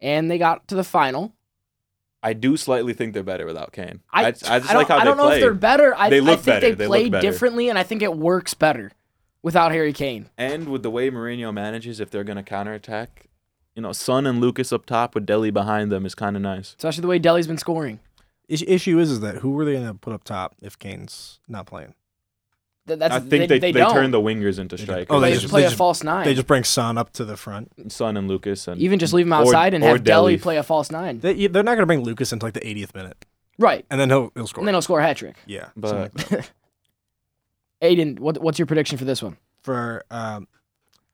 and they got to the final. I do slightly think they're better without Kane. I just don't know if they're better. I think they play differently, and I think it works better without Harry Kane. And with the way Mourinho manages, if they're going to counterattack, Son and Lucas up top with Dele behind them is kind of nice. Especially the way Dele's been scoring. Issue is that who were they going to put up top if Kane's not playing? I think they turn the wingers into strikers. Oh, they just play a false 9. They just bring Son up to the front. Son and Lucas. And even just leave him outside and have Dele play a false 9. They're not going to bring Lucas into like the 80th minute. Right. And then he'll score. And then he'll score a hat trick. Yeah. But Aiden, what's your prediction for this one? For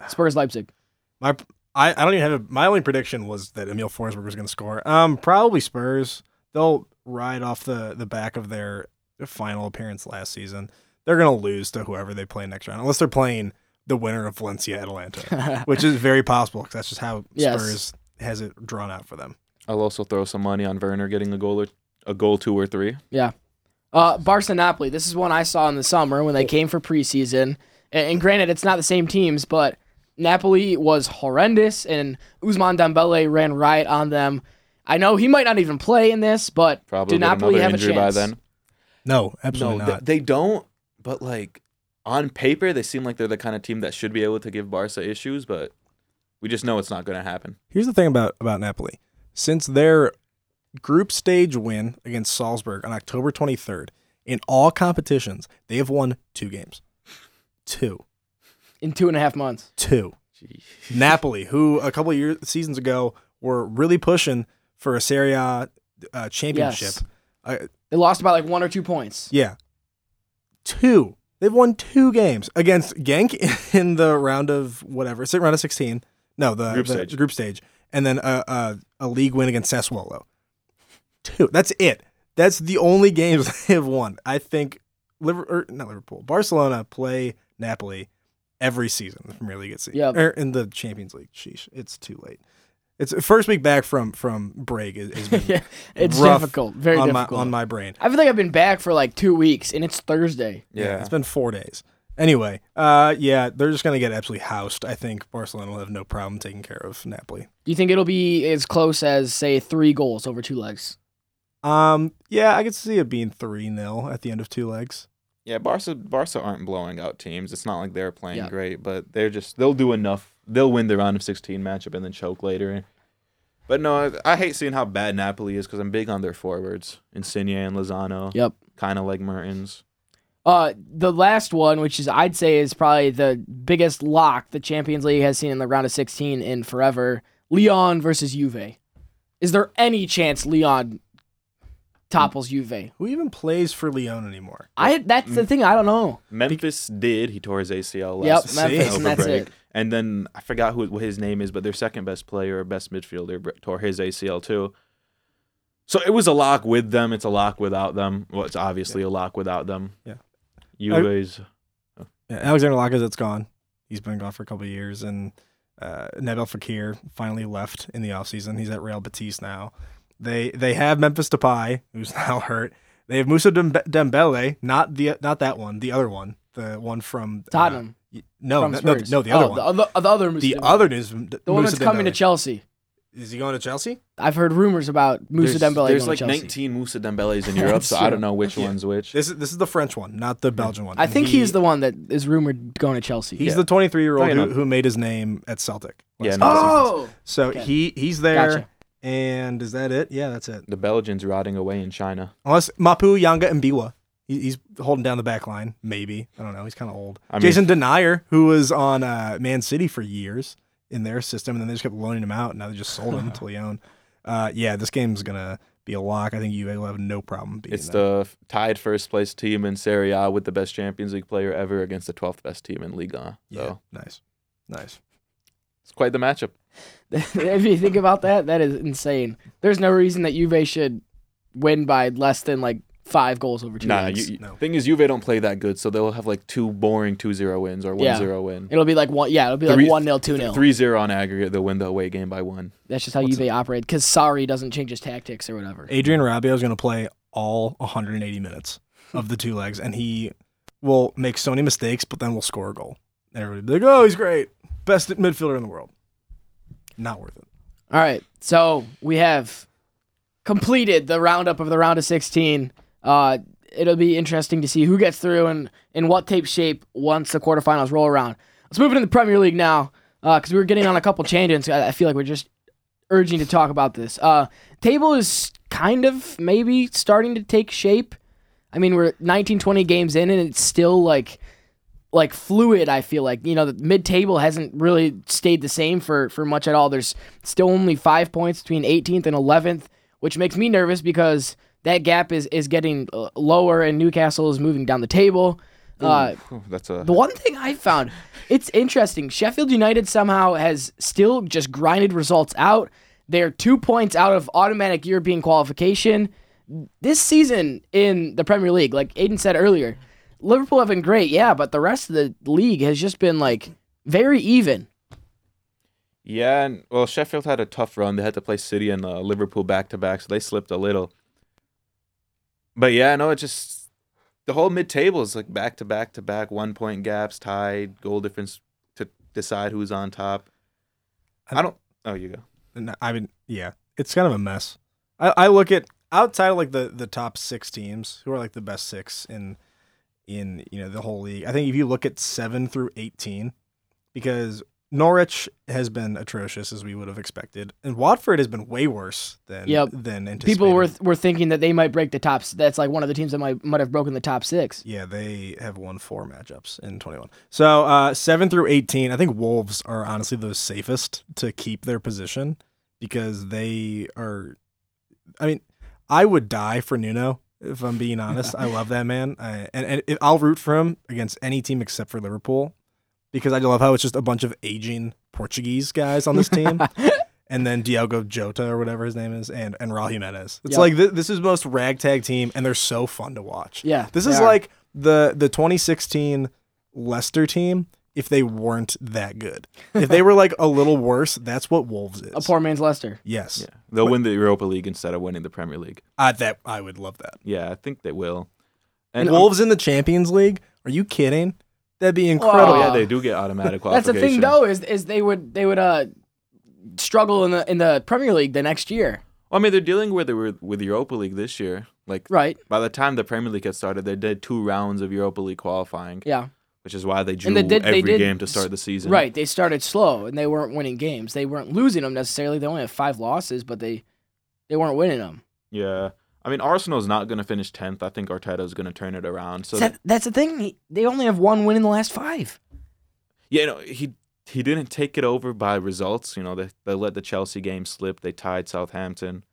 Spurs Leipzig. My only prediction was that Emil Forsberg was going to score. Probably Spurs. They'll ride off the back of their final appearance last season. They're going to lose to whoever they play next round, unless they're playing the winner of Valencia-Atlanta, which is very possible because that's just how Spurs has it drawn out for them. I'll also throw some money on Werner getting a goal 2 or 3. Yeah. Barca-Napoli, this is one I saw in the summer when they came for preseason. And granted, it's not the same teams, but Napoli was horrendous, and Ousmane Dembele ran riot on them. I know he might not even play in this, but probably do Napoli have a chance? By then. No, absolutely not. They don't. But, like, on paper, they seem like they're the kind of team that should be able to give Barca issues, but we just know it's not going to happen. Here's the thing about Napoli. Since their group stage win against Salzburg on October 23rd, in all competitions, they have won 2 games. 2. In 2.5 months. 2. Jeez. Napoli, who a couple of seasons ago were really pushing for a Serie A championship. Yes. They lost by, 1 or 2 points. Yeah. 2. They've won 2 games against Genk in the round of 16. No, the group stage. And then a league win against Sassuolo. 2. That's it. That's the only games they have won. I think Barcelona play Napoli every season in the Premier League. Or in the Champions League. Sheesh, it's too late. It's first week back from break is been it's rough difficult, very on difficult on my brain. I feel like I've been back for 2 weeks and it's Thursday. Yeah, it's been 4 days. Anyway, they're just gonna get absolutely housed. I think Barcelona will have no problem taking care of Napoli. Do you think it'll be as close as say 3 goals over 2 legs? Yeah, I could see it being 3-0 at the end of two legs. Yeah, Barca aren't blowing out teams. It's not like they're playing great, but they'll do enough. They'll win the round of 16 matchup and then choke later. But no, I hate seeing how bad Napoli is because I'm big on their forwards, Insigne and Lozano. Yep, kind of like Mertens. The last one, which is I'd say is probably the biggest lock the Champions League has seen in the round of 16 in forever. Lyon versus Juve. Is there any chance Lyon topples Juve? Who even plays for Lyon anymore? That's the thing. I don't know. Memphis did. He tore his ACL last season. Yep, Memphis, and that's it. And then I forgot what his name is, but their second best player, best midfielder, tore his ACL too. So it was a lock with them. It's a lock without them. Well, it's obviously a lock without them. Yeah. Alexander Lacazette's gone. He's been gone for a couple of years, and Nabil Fekir finally left in the offseason. He's at Real Betis now. They have Memphis Depay, who's now hurt. They have Moussa Dembele, not that one, the other one, the one from Tottenham. No, the other one. The other one, the one that's coming to Chelsea. Is he going to Chelsea? I've heard rumors about Moussa Dembele. There's like 19 Moussa Dembeles in Europe, so I don't know which one's which. This is the French one, not the Belgian one. I think he's the one that is rumored going to Chelsea. He's the 23-year-old who made his name at Celtic. He's there. Gotcha. And is that it? Yeah, that's it. The Belgians rotting away in China. Unless Mapu, Yanga, and Biwa. He's holding down the back line, maybe. I don't know. He's kind of old. Jason Denier, who was on Man City for years in their system, and then they just kept loaning him out, and now they just sold him to Lyon. Yeah, this game's going to be a lock. I think UA will have no problem beating them. It's the tied first-place team in Serie A with the best Champions League player ever against the 12th best team in Liga. So. Yeah, nice. It's quite the matchup. If you think about that, that is insane. There's no reason that Juve should win by less than like 5 goals over two legs. No. Thing is, Juve don't play that good, so they'll have like two boring 2-0 wins or 1-0 win. It'll be like 1-0, 2-0. 3-0 on aggregate, they'll win the away game by one. That's just how Juve operate, because Sarri doesn't change his tactics or whatever. Adrian Rabiot's going to play all 180 minutes of the two legs, and he will make so many mistakes, but then will score a goal. And everybody will be like, oh, he's great. Best midfielder in the world. Not worth it. All right, so we have completed the roundup of the round of 16. It'll be interesting to see who gets through and in what tape shape once the quarterfinals roll around. Let's move into the Premier League now, because we were getting on a couple changes. I feel like we're just urging to talk about this. Table is kind of maybe starting to take shape. I mean, we're 19, 20 games in, and it's still like fluid, I feel like. You know, the mid-table hasn't really stayed the same for much at all. There's still only 5 points between 18th and 11th, which makes me nervous because that gap is getting lower and Newcastle is moving down the table. The one thing I found, it's interesting. Sheffield United somehow has still just grinded results out. They're 2 points out of automatic European qualification. This season in the Premier League, like Aiden said earlier, Liverpool have been great, yeah, but the rest of the league has just been, very even. Yeah, and Sheffield had a tough run. They had to play City and Liverpool back-to-back, so they slipped a little. But, it's just the whole mid-table is, back-to-back-to-back, one-point gaps, tied, goal difference to decide who's on top. You go. I mean, yeah, it's kind of a mess. I look at, outside of, the top six teams, who are, the best six in the whole league. I think if you look at 7 through 18, because Norwich has been atrocious as we would have expected, and Watford has been way worse than anticipated. People were thinking that they might break the top. That's one of the teams that might have broken the top six. Yeah, they have won 4 matchups in 21. So 7 through 18, I think Wolves are honestly the safest to keep their position because they are. I mean, I would die for Nuno. If I'm being honest, I love that man. And I'll root for him against any team except for Liverpool because I love how it's just a bunch of aging Portuguese guys on this team. And then Diogo Jota or whatever his name is and Raul Jimenez. It's this is the most ragtag team, and they're so fun to watch. Yeah, this is the 2016 Leicester team if they weren't that good. If they were a little worse, that's what Wolves is. A poor man's Leicester. Yes. Yeah. They'll win the Europa League instead of winning the Premier League. I would love that. Yeah, I think they will. And Wolves in the Champions League? Are you kidding? That'd be incredible. Oh, yeah, they do get automatic qualification. That's the thing though is they would struggle in the Premier League the next year. I mean, they're dealing with Europa League this year. Like, right. By the time the Premier League gets started, they did 2 rounds of Europa League qualifying. Yeah. Which is why they drew every game to start the season. Right. They started slow, and they weren't winning games. They weren't losing them necessarily. They only had 5 losses, but they weren't winning them. Yeah. I mean, Arsenal's not going to finish 10th. I think Arteta's going to turn it around. So that's the thing. They only have 1 win in the last 5. Yeah, no, he didn't take it over by results. You know, they let the Chelsea game slip. They tied Southampton.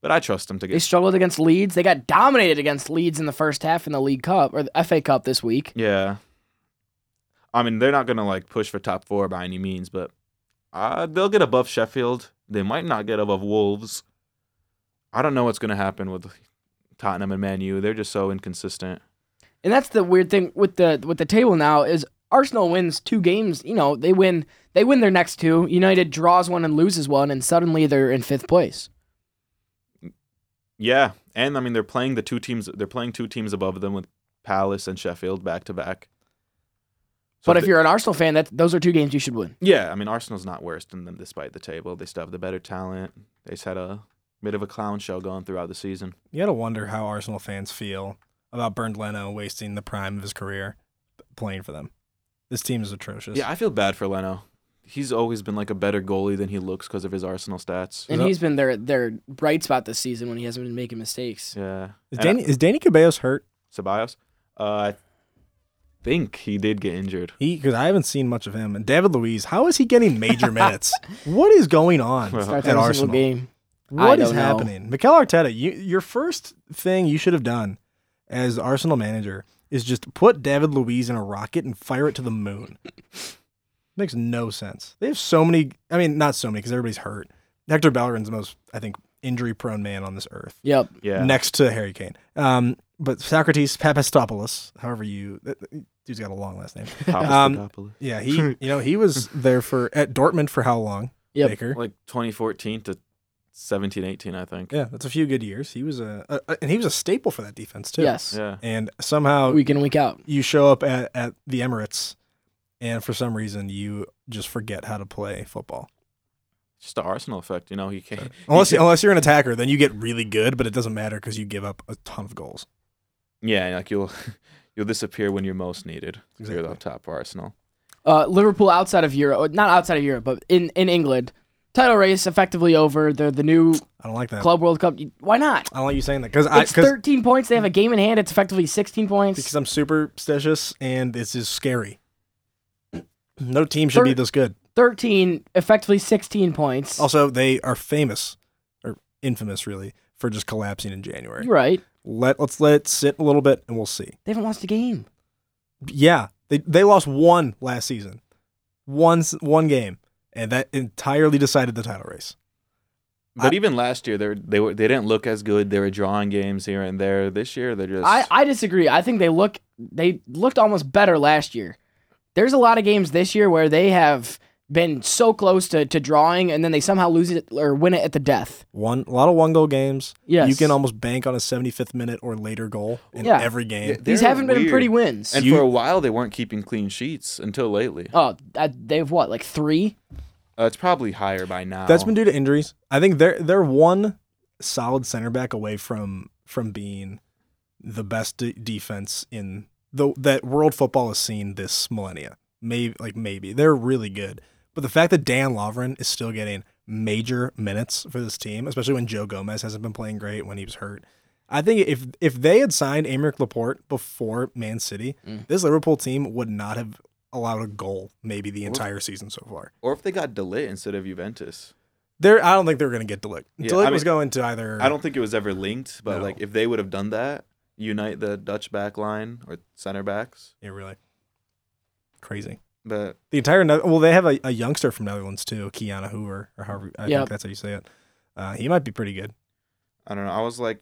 But I trust them to get... They struggled against Leeds. They got dominated against Leeds in the first half in the League Cup, or the FA Cup this week. Yeah. I mean, they're not going to, like, push for top 4 by any means, but they'll get above Sheffield. They might not get above Wolves. I don't know what's going to happen with Tottenham and Man U. They're just so inconsistent. And that's the weird thing with the table now is Arsenal wins 2 games. You know, they win their next 2. United draws 1 and loses 1, and suddenly they're in 5th place. Yeah, and I mean they're playing two teams above them with Palace and Sheffield back to back. But if you're an Arsenal fan, those are 2 games you should win. Yeah, I mean, Arsenal's not worse than them despite the table. They still have the better talent. They just had a bit of a clown show going throughout the season. You got to wonder how Arsenal fans feel about Bernd Leno wasting the prime of his career playing for them. This team is atrocious. Yeah, I feel bad for Leno. He's always been like a better goalie than he looks because of his Arsenal stats. And he's been their bright spot this season when he hasn't been making mistakes. Yeah. Is Danny Ceballos hurt? Ceballos? I think he did get injured. Because I haven't seen much of him. And David Luiz, how is he getting major minutes? What is going on at Arsenal? Game. What is happening? Mikel Arteta, your first thing you should have done as Arsenal manager is just put David Luiz in a rocket and fire it to the moon. Makes no sense. They have so many. I mean, not so many because everybody's hurt. Hector Bellerin's the most, I think, injury-prone man on this earth. Yep. Yeah. Next to Harry Kane. But Socrates Papastopoulos, however you... Dude's got a long last name. Yeah, he was there at Dortmund for how long? Yep. Baker? Like 2014 to 17, 18, I think. Yeah, that's a few good years. He was a staple for that defense, too. Yes. Yeah. And somehow... Week in, week out. You show up at the Emirates, and for some reason, you just forget how to play football. Just the Arsenal effect, you know. He can't. Unless you're an attacker, then you get really good, but it doesn't matter because you give up a ton of goals. Yeah, like you'll disappear when you're most needed. Exactly. You're the top for Arsenal. Liverpool not outside of Europe, but in England, title race effectively over. They're the new. I don't like that. Club World Cup. Why not? I don't like you saying that because 13 points. They have a game in hand. It's effectively 16 points. Because I'm superstitious and this is scary. No team should be this good. 13, effectively 16 points. Also, they are famous, or infamous really, for just collapsing in January. Right. Let's let it sit a little bit, and we'll see. They haven't lost a game. Yeah. They lost 1 last season. One game, and that entirely decided the title race. But even last year, they didn't look as good. They were drawing games here and there. This year, they're just... I disagree. I think they looked almost better last year. There's a lot of games this year where they have... been so close to drawing, and then they somehow lose it or win it at the death. A lot of 1-goal games. Yes. You can almost bank on a 75th minute or later goal in every game. Yeah, these haven't been pretty wins. And for a while, they weren't keeping clean sheets until lately. Oh, they have what, like 3? It's probably higher by now. That's been due to injuries. I think they're 1 solid center back away from being the best defense in that world football has seen this millennia. Maybe. They're really good. But the fact that Dan Lovren is still getting major minutes for this team, especially when Joe Gomez hasn't been playing great when he was hurt. I think if they had signed Aymeric Laporte before Man City, this Liverpool team would not have allowed a goal maybe the entire season so far. Or if they got De Ligt instead of Juventus. I don't think they were going to get De Ligt. Yeah, De Ligt was going to either... I don't think it was ever linked, but like if they would have done that, unite the Dutch back line or center backs. Yeah, really. Crazy. But the entire they have a youngster from Netherlands too, Kiana Hoover, or however I think that's how you say it. He might be pretty good. I don't know. I was like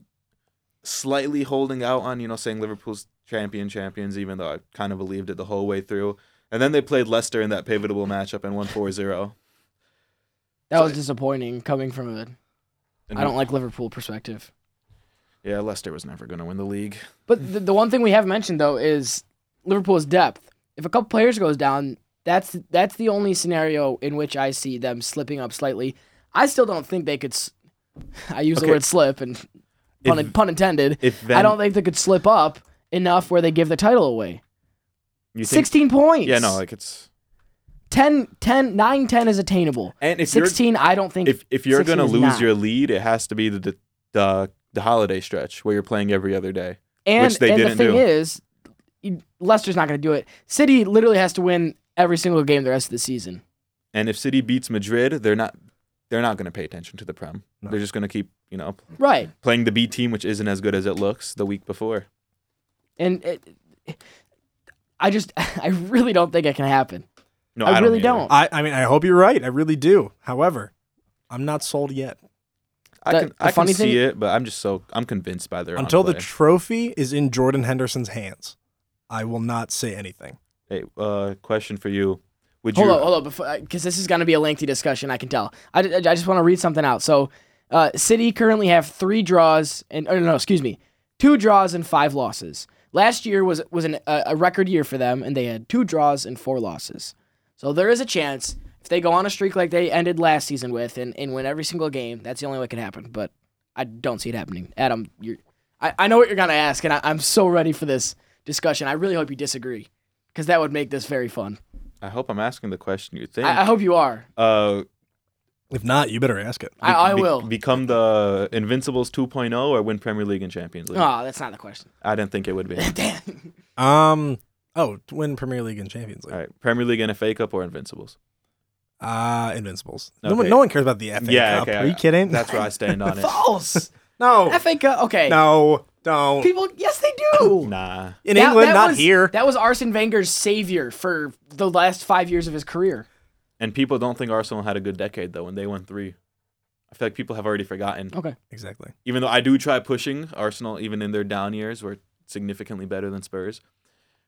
slightly holding out on saying Liverpool's champions, even though I kind of believed it the whole way through. And then they played Leicester in that pivotal matchup and won 4-0. That was disappointing coming from a I don't like Liverpool perspective. Yeah, Leicester was never going to win the league. But the one thing we have mentioned though is Liverpool's depth. If a couple players goes down, that's the only scenario in which I see them slipping up slightly. I still don't think they could I use the word slip, and pun intended. I don't think they could slip up enough where they give the title away. 16 points. Yeah, no, like it's... 9-10 is attainable. And if 16, I don't think... If you're going to lose your lead, it has to be the holiday stretch where you're playing every other day, which they didn't do. And the thing is, Leicester's not going to do it. City literally has to win every single game the rest of the season. And if City beats Madrid, they're not going to pay attention to the Prem. No. They're just going to keep, playing the B team, which isn't as good as it looks the week before. And I really don't think it can happen. No, I really don't. I mean, I hope you're right. I really do. However, I'm not sold yet. I can see it, but I'm convinced by their until the trophy is in Jordan Henderson's hands. I will not say anything. Hey, question for you. Hold on, because this is going to be a lengthy discussion, I can tell. I just want to read something out. So, City currently have 2 draws and 5 losses. Last year was a record year for them, and they had 2 draws and 4 losses. So there is a chance, if they go on a streak like they ended last season with and win every single game, that's the only way it can happen, but I don't see it happening. Adam, I know what you're going to ask, and I'm so ready for this discussion. I really hope you disagree, because that would make this very fun. I hope I'm asking the question you think. I hope you are. If not, you better ask it. I will. Become the Invincibles 2.0 or win Premier League and Champions League? Oh, that's not the question. I didn't think it would be. Damn. To win Premier League and Champions League. All right, Premier League and FA Cup or Invincibles? Invincibles. Okay. No one cares about the FA Cup. Okay, are you kidding? That's where I stand on it. False. No. FA Cup, okay. No, don't. People, yes, they do. Nah. In England, not here. That was Arsene Wenger's savior for the last 5 years of his career. And people don't think Arsenal had a good decade, though, when they won 3. I feel like people have already forgotten. Okay. Exactly. Even though I do try pushing Arsenal, even in their down years, were significantly better than Spurs.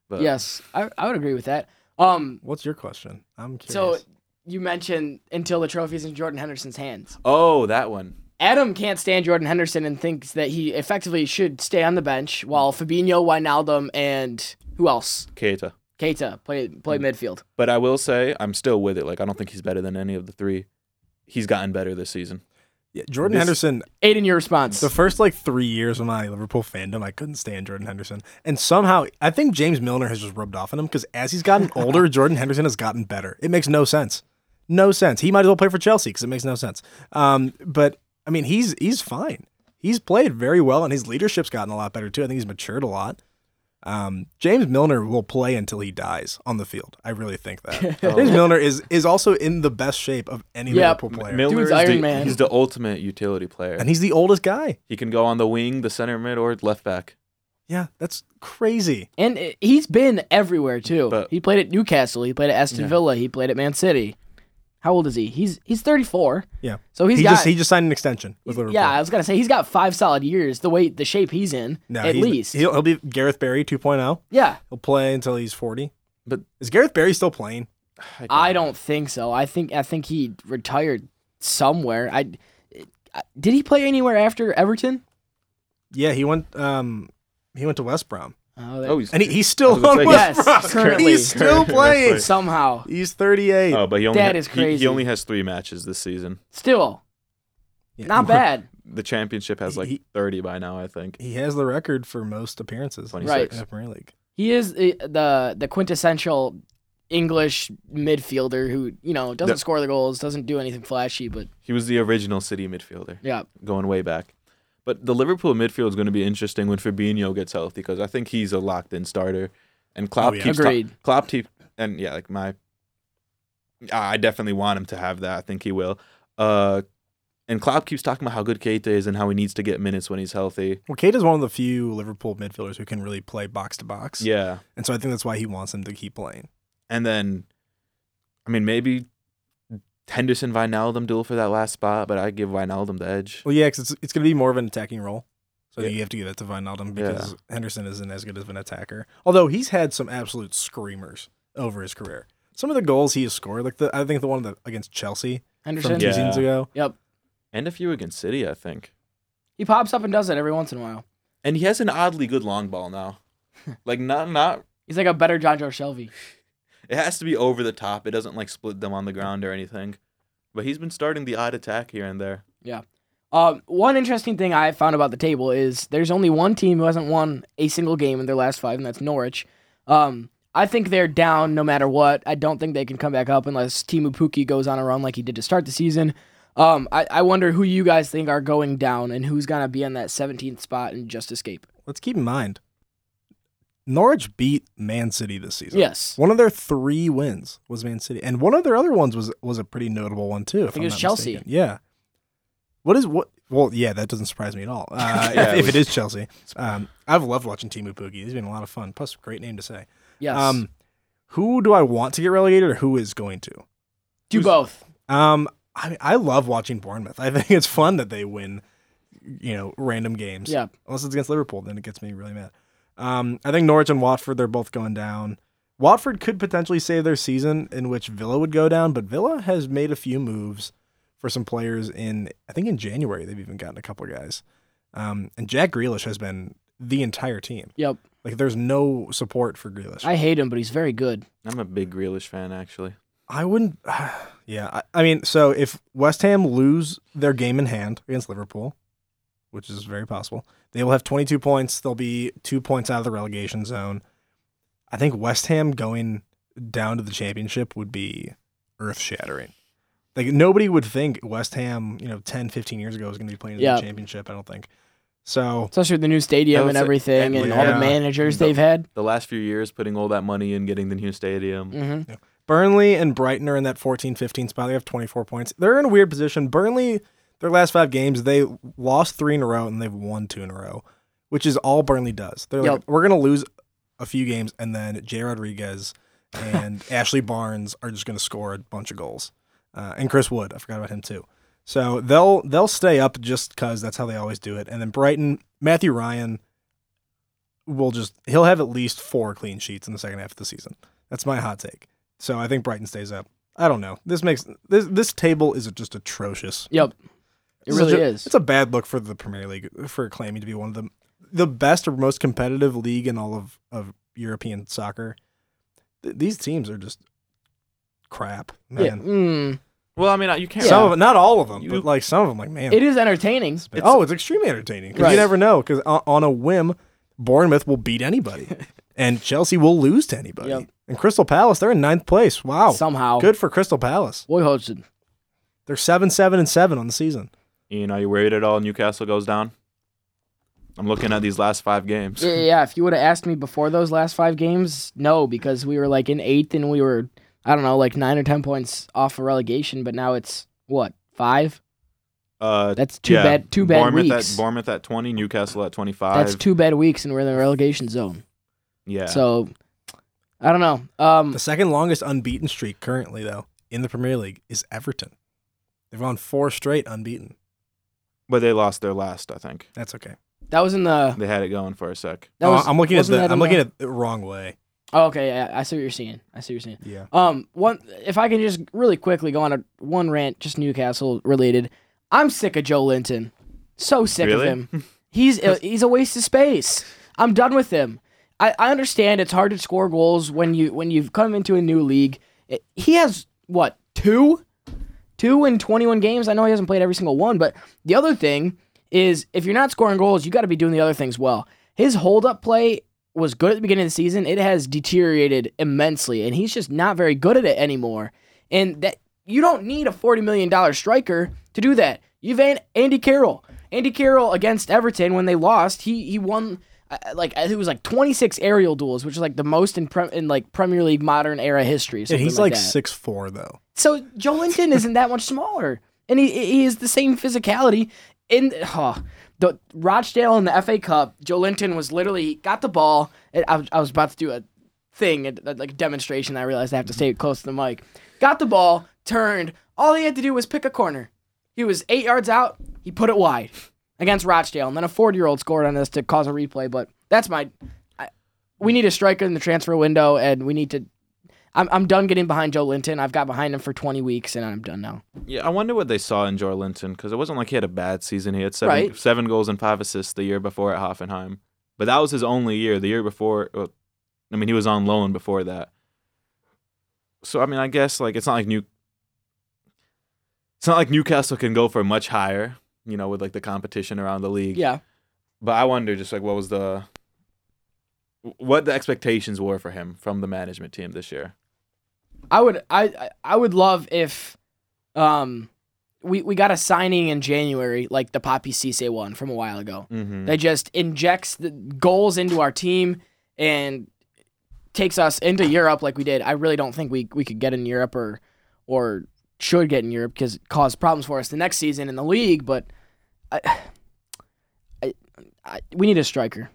But yes, I would agree with that. What's your question? I'm curious. So you mentioned until the trophy's in Jordan Henderson's hands. Oh, that one. Adam can't stand Jordan Henderson and thinks that he effectively should stay on the bench while Fabinho, Wijnaldum, and who else? Keita play midfield. But I will say I'm still with it. Like I don't think he's better than any of the 3. He's gotten better this season. Yeah, Jordan Henderson. Aiden, your response. The first 3 years of my Liverpool fandom, I couldn't stand Jordan Henderson. And somehow, I think James Milner has just rubbed off on him because as he's gotten older, Jordan Henderson has gotten better. It makes no sense. No sense. He might as well play for Chelsea because it makes no sense. But, I mean, he's fine. He's played very well, and his leadership's gotten a lot better, too. I think he's matured a lot. James Milner will play until he dies on the field. I really think that. James Milner is also in the best shape of any Liverpool player. Milner is Iron Man. He's the ultimate utility player. And he's the oldest guy. He can go on the wing, the center mid, or left back. Yeah, that's crazy. And he's been everywhere, too. But he played at Newcastle. He played at Aston Villa. He played at Man City. How old is he? He's 34. Yeah. So he just signed an extension with Liverpool. Yeah, I was gonna say he's got 5 solid years. The shape he's in, at least he'll be Gareth Barry 2.0. Yeah. He'll play until he's 40. But is Gareth Barry still playing? I don't think so. I think he retired somewhere. Did he play anywhere after Everton? Yeah, he went to West Brom. He's still on West Brom. Currently. He's still playing. Somehow. He's 38. Oh, but is crazy. He only has 3 matches this season. Still. Yeah. Not bad. The championship has 30 by now, I think. He has the record for most appearances 26. Right. In the Premier League. He is the quintessential English midfielder who, doesn't score the goals, doesn't do anything flashy, but he was the original City midfielder. Yeah. Going way back. But the Liverpool midfield is going to be interesting when Fabinho gets healthy because I think he's a locked-in starter, and Klopp keeps. Agreed. I definitely want him to have that. I think he will. And Klopp keeps talking about how good Keita is and how he needs to get minutes when he's healthy. Well, Keita's one of the few Liverpool midfielders who can really play box to box. Yeah, and so I think that's why he wants him to keep playing. And then, I mean, maybe Henderson, Wijnaldum duel for that last spot, but I give Wijnaldum the edge. Well, yeah, because it's going to be more of an attacking role. So I think you have to give that to Wijnaldum because Henderson isn't as good of an attacker. Although he's had some absolute screamers over his career. Some of the goals he has scored, I think the one against Chelsea Henderson from 2 seasons ago. Yep. And a few against City, I think. He pops up and does it every once in a while. And he has an oddly good long ball now. not... He's like a better Jonjo Shelvey. It has to be over the top. It doesn't split them on the ground or anything. But he's been starting the odd attack here and there. Yeah. One interesting thing I found about the table is there's only one team who hasn't won a single game in their last five, and that's Norwich. I think they're down no matter what. I don't think they can come back up unless Teemu Pukki goes on a run like he did to start the season. I wonder who you guys think are going down and who's going to be in that 17th spot and just escape. Let's keep in mind, Norwich beat Man City this season. Yes. One of their three wins was Man City. And one of their other ones was a pretty notable one, too. I think it was Chelsea. Mistaken. Yeah. What? Well, yeah, that doesn't surprise me at all. If it is Chelsea. I've loved watching Teemu Pukki. He's been a lot of fun. Plus, great name to say. Yes. Who do I want to get relegated or who is going to? Both. I love watching Bournemouth. I think it's fun that they win, random games. Yeah. Unless it's against Liverpool, then it gets me really mad. I think Norwich and Watford, they're both going down. Watford could potentially save their season, in which Villa would go down, but Villa has made a few moves for some players in January. They've even gotten a couple of guys. And Jack Grealish has been the entire team. Yep. There's no support for Grealish. I hate him, but he's very good. I'm a big Grealish fan, actually. I wouldn't... Yeah, so if West Ham lose their game in hand against Liverpool, which is very possible, they will have 22 points. They'll be 2 points out of the relegation zone. I think West Ham going down to the Championship would be earth-shattering. Nobody would think West Ham, 10, 15 years ago was going to be playing in the Championship, I don't think. So especially the new stadium and everything and all the managers they've had. The last few years putting all that money in getting the new stadium. Mm-hmm. Yeah. Burnley and Brighton are in that 14-15 spot. They have 24 points. They're in a weird position. Burnley, their last five games, they lost three in a row and they've won two in a row, which is all Burnley does. They're we're going to lose a few games and then Jay Rodriguez and Ashley Barnes are just going to score a bunch of goals. And Chris Wood, I forgot about him too. So they'll stay up just because that's how they always do it. And then Brighton, Matthew Ryan he'll have at least four clean sheets in the second half of the season. That's my hot take. So I think Brighton stays up. I don't know. This table is just atrocious. Yep, it really is. It's a bad look for the Premier League for claiming to be one of the best or most competitive league in all of European soccer. These teams are just crap, man. Yeah. Well, you can't. Some of it, not all of them, but some of them, man. It is entertaining. It's extremely entertaining because you never know. Because on a whim, Bournemouth will beat anybody, and Chelsea will lose to anybody. Yep. And Crystal Palace, they're in 9th place. Wow, somehow good for Crystal Palace. Boy, Hodgson. They're 7-7-7 on the season. Ian, are you worried at all? Newcastle goes down. I'm looking at these last five games. Yeah. If you would have asked me before those last five games, no, because we were in 8th and we were. 9 or 10 points off of relegation, but now it's, 5? That's two bad weeks. Bournemouth at 20, Newcastle at 25. That's two bad weeks, and we're in the relegation zone. Yeah. So, I don't know. The second longest unbeaten streak currently, though, in the Premier League is Everton. They've gone 4 straight unbeaten. But they lost their last, I think. That's okay. That was in the... They had it going for a sec. I'm looking at it the wrong way. Oh, okay, yeah, I see what you're seeing. Yeah. If I can just really quickly go on one rant, just Newcastle related. I'm sick of Joe Linton. So sick of him. He's a waste of space. I'm done with him. I understand it's hard to score goals when you've come into a new league. He has two in 21 games. I know he hasn't played every single one, but the other thing is if you're not scoring goals, you got to be doing the other things well. His hold up play was good at the beginning of the season. It has deteriorated immensely, and he's just not very good at it anymore. And that you don't need a $40 million striker to do that. You've Andy Carroll. Andy Carroll against Everton when they lost, he won it was 26 aerial duels, which is the most in Premier League modern era history. Yeah, he's 6'4" though. So Joe Linton isn't that much smaller, and he is the same physicality. The Rochdale in the FA Cup, Joe Linton was literally got the ball. I was about to do a thing, a demonstration. I realized I have to stay close to the mic. Got the ball, turned. All he had to do was pick a corner. He was 8 yards out. He put it wide against Rochdale, and then a 40-year-old scored on us to cause a replay. But that's we need a striker in the transfer window, and we need to. I'm done getting behind Joe Linton. I've got behind him for 20 weeks, and I'm done now. Yeah, I wonder what they saw in Joe Linton, because it wasn't like he had a bad season. He had 7 goals and 5 assists the year before at Hoffenheim. But that was his only year. The year before, he was on loan before that. So, I guess it's not like Newcastle can go for much higher. you know, with like the competition around the league. Yeah. But I wonder just like what the expectations were for him from the management team this year. I would love if we got a signing in January like the Papi Cissé one from a while ago. Mm-hmm. That just injects the goals into our team and takes us into Europe like we did. I really don't think we could get in Europe or should get in Europe because it caused problems for us the next season in the league. But we need a striker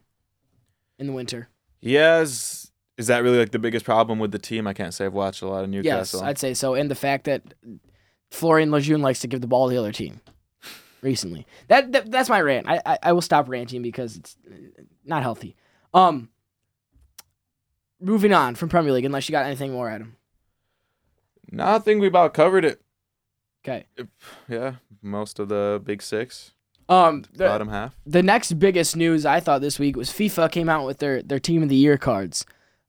in the winter. Yes. Is that really like the biggest problem with the team? I can't say I've watched a lot of Newcastle. Yes, I'd say so. And the fact that Florian Lejeune likes to give the ball to the other team recently. That's my rant. I will stop ranting because it's not healthy. Moving on from Premier League, unless you got anything more, Adam. No, I think we about covered it. Okay. Yeah, most of the big six. The bottom half. The next biggest news I thought this week was FIFA came out with their Team of the Year cards.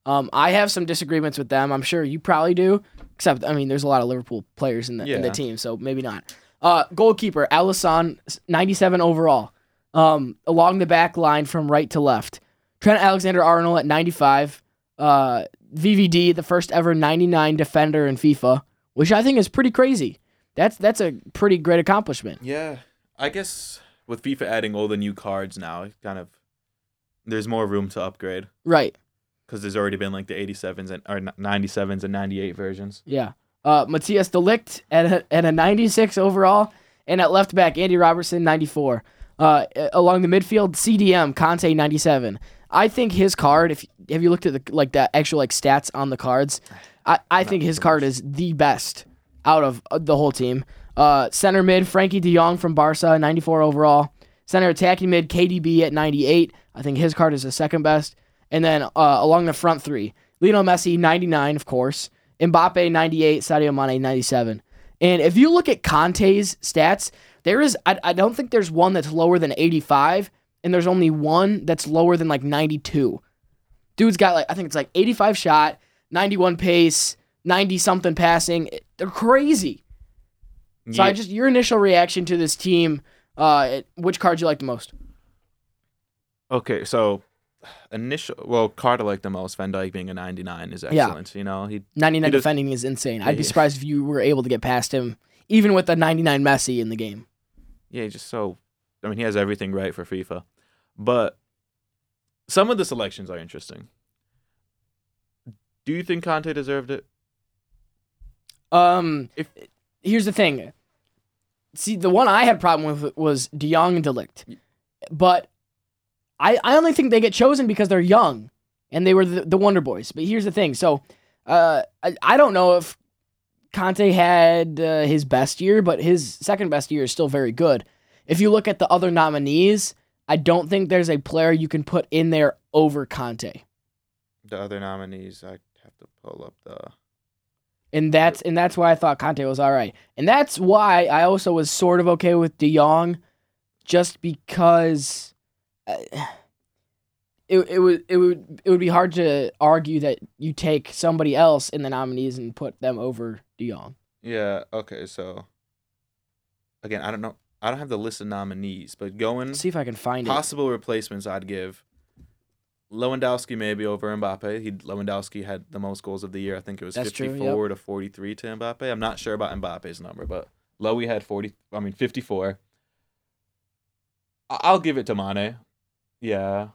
I have some disagreements with them. I'm sure you probably do. Except, I mean, there's a lot of Liverpool players in the team, so maybe not. Goalkeeper, Alisson, 97 overall. Along the back line from right to left. Trent Alexander-Arnold at 95. VVD, the first ever 99 defender in FIFA, which I think is pretty crazy. That's a pretty great accomplishment. Yeah. I guess with FIFA adding all the new cards now, it kind of there's more room to upgrade. Right. Because there's already been like the 87s and or 97s and 98 versions. Yeah. Matthias De Ligt at a 96 overall. And at left back, Andy Robertson, 94. Along the midfield, CDM, Conte, 97. I think his card, have you looked at the actual like stats on the cards? I think his card is the best out of the whole team. Center mid, Frankie de Jong from Barca, 94 overall. Center attacking mid, KDB at 98. I think his card is the second best. And then along the front three, Lionel Messi, 99, of course. Mbappe, 98. Sadio Mane, 97. And if you look at Conte's stats, there is I don't think there's one that's lower than 85, and there's only one that's lower than, 92. Dude's got, I think it's, 85 shot, 91 pace, 90-something passing. They're crazy. Yeah. So your initial reaction to this team, which card you like the most? Okay, so... card I like the most, Van Dijk being a 99 is excellent. Yeah. You know, 99 defending is insane. Yeah, I'd be surprised if you were able to get past him, even with a 99 Messi in the game. Yeah, he has everything right for FIFA. But some of the selections are interesting. Do you think Conte deserved it? Here's the thing. See, the one I had problem with was De Jong and De Ligt. But I only think they get chosen because they're young, and they were the Wonder Boys. But here's the thing. So I don't know if Conte had his best year, but his second best year is still very good. If you look at the other nominees, I don't think there's a player you can put in there over Conte. The other nominees, I have to pull up the... And that's why I thought Conte was all right. And that's why I also was sort of okay with De Jong, just because... It would be hard to argue that you take somebody else in the nominees and put them over De Jong. Yeah. Okay. So again, I don't know. I don't have the list of nominees, but see if I can find possible replacements. I'd give Lewandowski maybe over Mbappe. Lewandowski had the most goals of the year. I think it was 54 to 43 to Mbappe. I'm not sure about Mbappe's number, but Lowy had 54. I'll give it to Mane. Yeah.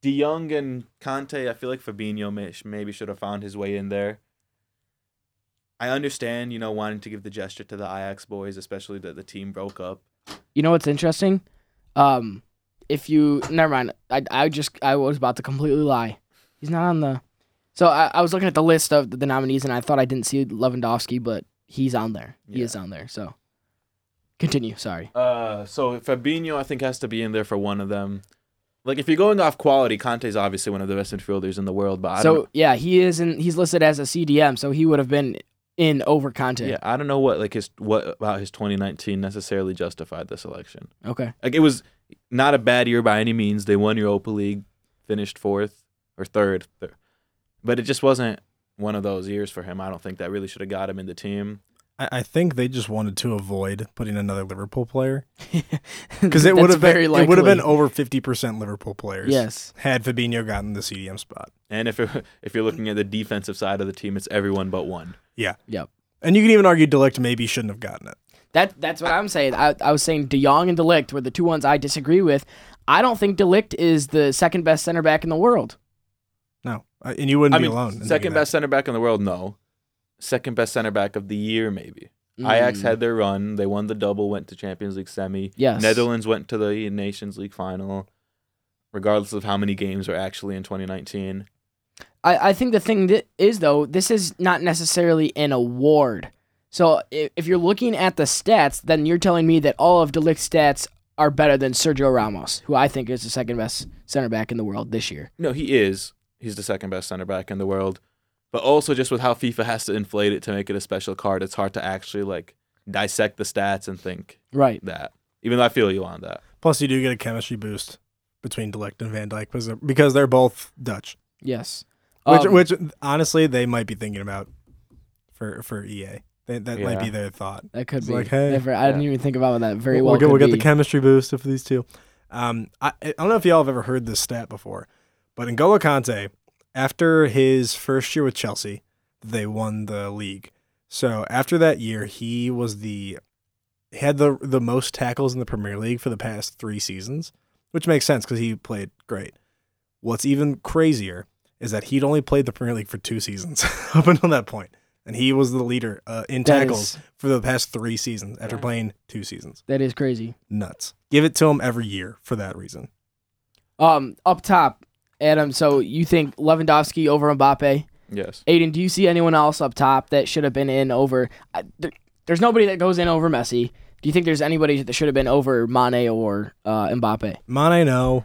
De Jong and Conte, I feel like Fabinho maybe should have found his way in there. I understand, wanting to give the gesture to the Ajax boys, especially that the team broke up. You know what's interesting? Never mind. I was about to completely lie. He's not on the... So I was looking at the list of the nominees, and I thought I didn't see Lewandowski, but he's on there. Yeah. He is on there, so... Continue, sorry. So Fabinho, I think, has to be in there for one of them. If you're going off quality, Conte's obviously one of the best midfielders in the world. But he's listed as a CDM, so he would have been in over Conte. Yeah, I don't know what about his 2019 necessarily justified the selection. Okay, it was not a bad year by any means. They won Europa League, finished third, but it just wasn't one of those years for him. I don't think that really should have got him in the team. I think they just wanted to avoid putting another Liverpool player because it would have been over 50% Liverpool players. Yes, had Fabinho gotten the CDM spot. And if you're looking at the defensive side of the team, it's everyone but one. Yeah. Yep. And you can even argue De Ligt maybe shouldn't have gotten it. That's what I'm saying. I was saying De Jong and De Ligt were the two ones I disagree with. I don't think De Ligt is the second best center back in the world. No, and you wouldn't be alone. Second best center back in the world, no. Second best center back of the year, maybe. Ajax had their run. They won the double, went to Champions League semi. Yes. Netherlands went to the Nations League final, regardless of how many games were actually in 2019. I think the thing that is, though, this is not necessarily an award. So if you're looking at the stats, then you're telling me that all of De Ligt's stats are better than Sergio Ramos, who I think is the second best center back in the world this year. No, he is. He's the second best center back in the world. But also just with how FIFA has to inflate it to make it a special card, it's hard to actually like dissect the stats and think that. Even though I feel you on that. Plus, you do get a chemistry boost between De Ligt and Van Dijk because they're both Dutch. Yes. Which honestly, they might be thinking about for EA. That might be their thought. That could be. Like, hey, I didn't even think about that very well. We'll get the chemistry boost of these two. I don't know if y'all have ever heard this stat before, but N'Golo Kanté, after his first year with Chelsea, they won the league. So after that year, he was had the most tackles in the Premier League for the past 3 seasons, which makes sense because he played great. What's even crazier is that he'd only played the Premier League for 2 seasons up until that point. And he was the leader in tackles for the past 3 seasons after playing 2 seasons. That is crazy. Nuts. Give it to him every year for that reason. Up top, Adam, so you think Lewandowski over Mbappe? Yes. Aiden, do you see anyone else up top that should have been in over? There's nobody that goes in over Messi. Do you think there's anybody that should have been over Mane or Mbappe? Mane, no.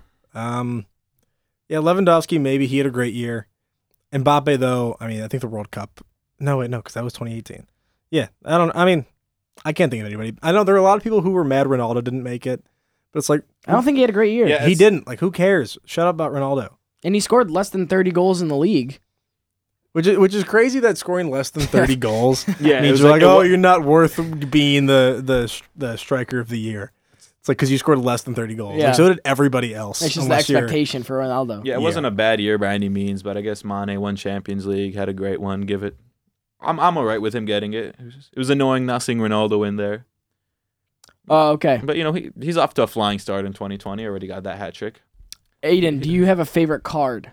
Lewandowski, maybe. He had a great year. Mbappe, though, I think the World Cup. No, wait, no, because that was 2018. Yeah, I can't think of anybody. I know there are a lot of people who were mad Ronaldo didn't make it, but it's like... I don't think he had a great year. Yeah, he didn't. Like, who cares? Shut up about Ronaldo. And he scored less than 30 goals in the league. Which is crazy that scoring less than 30 goals means you're you're not worth being the striker of the year. It's like because you scored less than 30 goals. Yeah. Like, so did everybody else. It's just the expectation for Ronaldo. Yeah, it wasn't a bad year by any means, but I guess Mane won Champions League, had a great one. I'm all right with him getting it. It was annoying not seeing Ronaldo in there. Oh, okay. But, he's off to a flying start in 2020. Already got that hat trick. Aiden, do you have a favorite card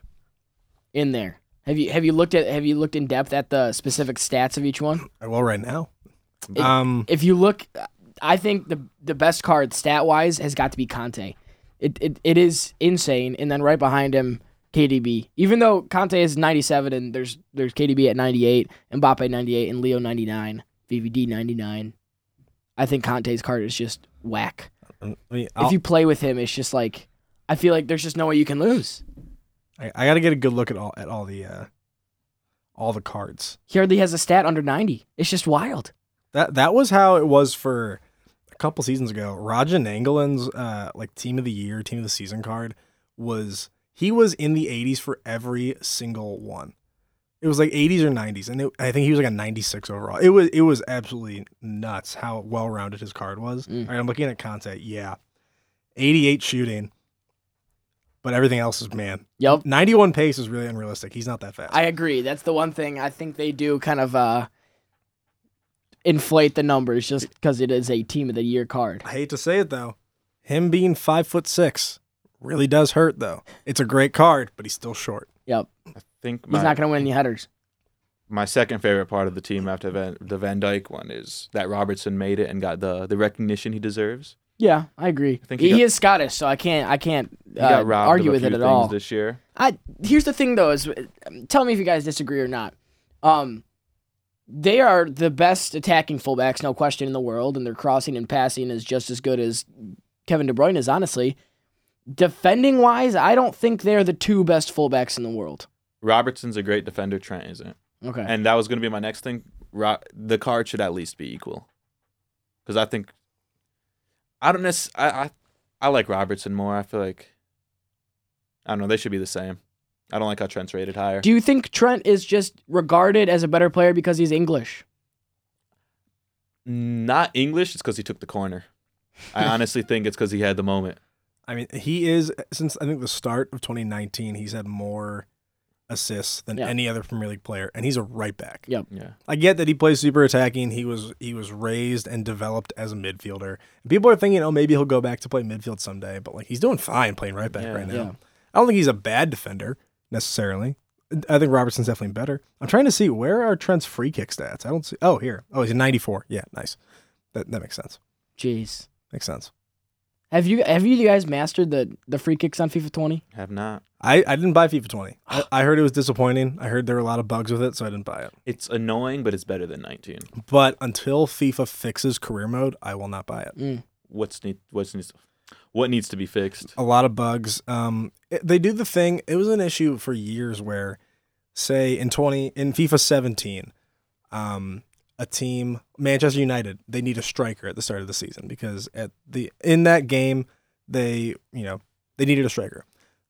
in there? Have you looked in depth at the specific stats of each one? I will right now. If you look, I think the best card stat wise has got to be Kanté. It is insane, and then right behind him, KDB. Even though Kanté is 97 and there's KDB at 98, Mbappe 98, and Leo 99, VVD 99. I think Kanté's card is just whack. If you play with him, it's just like, I feel like there's just no way you can lose. I got to get a good look at all the cards. He hardly has a stat under 90. It's just wild. That was how it was for a couple seasons ago. Raja Nangolan's team of the year, team of the season card was in the 80s for every single one. It was like 80s or 90s, and I think he was like a 96 overall. It was absolutely nuts how well-rounded his card was. All right, I'm looking at Kanté. Yeah, 88 shooting. But everything else is, man. Yep. 91 pace is really unrealistic. He's not that fast. I agree. That's the one thing I think they do kind of inflate the numbers just because it is a team of the year card. I hate to say it, though. Him being 5'6" really does hurt, though. It's a great card, but he's still short. Yep. I think he's not going to win any headers. My second favorite part of the team after the Van Dijk one is that Robertson made it and got the recognition he deserves. Yeah, I agree. I think he is Scottish, so I can't argue with it at all. This year, here's the thing though: is tell me if you guys disagree or not. They are the best attacking fullbacks, no question, in the world, and their crossing and passing is just as good as Kevin De Bruyne is. Honestly, defending wise, I don't think they're the two best fullbacks in the world. Robertson's a great defender. Trent isn't. Okay, and that was going to be my next thing. The card should at least be equal, because I think. I don't necessarily. I like Robertson more. I feel like, I don't know, they should be the same. I don't like how Trent's rated higher. Do you think Trent is just regarded as a better player because he's English? Not English. It's because he took the corner. I honestly think it's because he had the moment. I mean, he is, since I think the start of 2019, he's had more assists than any other Premier League player, and he's a right back. Yep. Yeah. I get that he plays super attacking. He was raised and developed as a midfielder. And people are thinking, oh, maybe he'll go back to play midfield someday, but like he's doing fine playing right back right now. Yeah. I don't think he's a bad defender necessarily. I think Robertson's definitely better. I'm trying to see, where are Trent's free kick stats? I don't see. Oh, here. Oh, he's a 94. Yeah, nice. That makes sense. Jeez. Makes sense. Have you guys mastered the free kicks on FIFA 20? Have not. I didn't buy FIFA 20. I heard it was disappointing. I heard there were a lot of bugs with it, so I didn't buy it. It's annoying, but it's better than 19. But until FIFA fixes career mode, I will not buy it. Mm. What needs to be fixed? A lot of bugs. They do the thing. It was an issue for years where, say in FIFA 17, a team, Manchester United, they need a striker at the start of the season because in that game they needed a striker.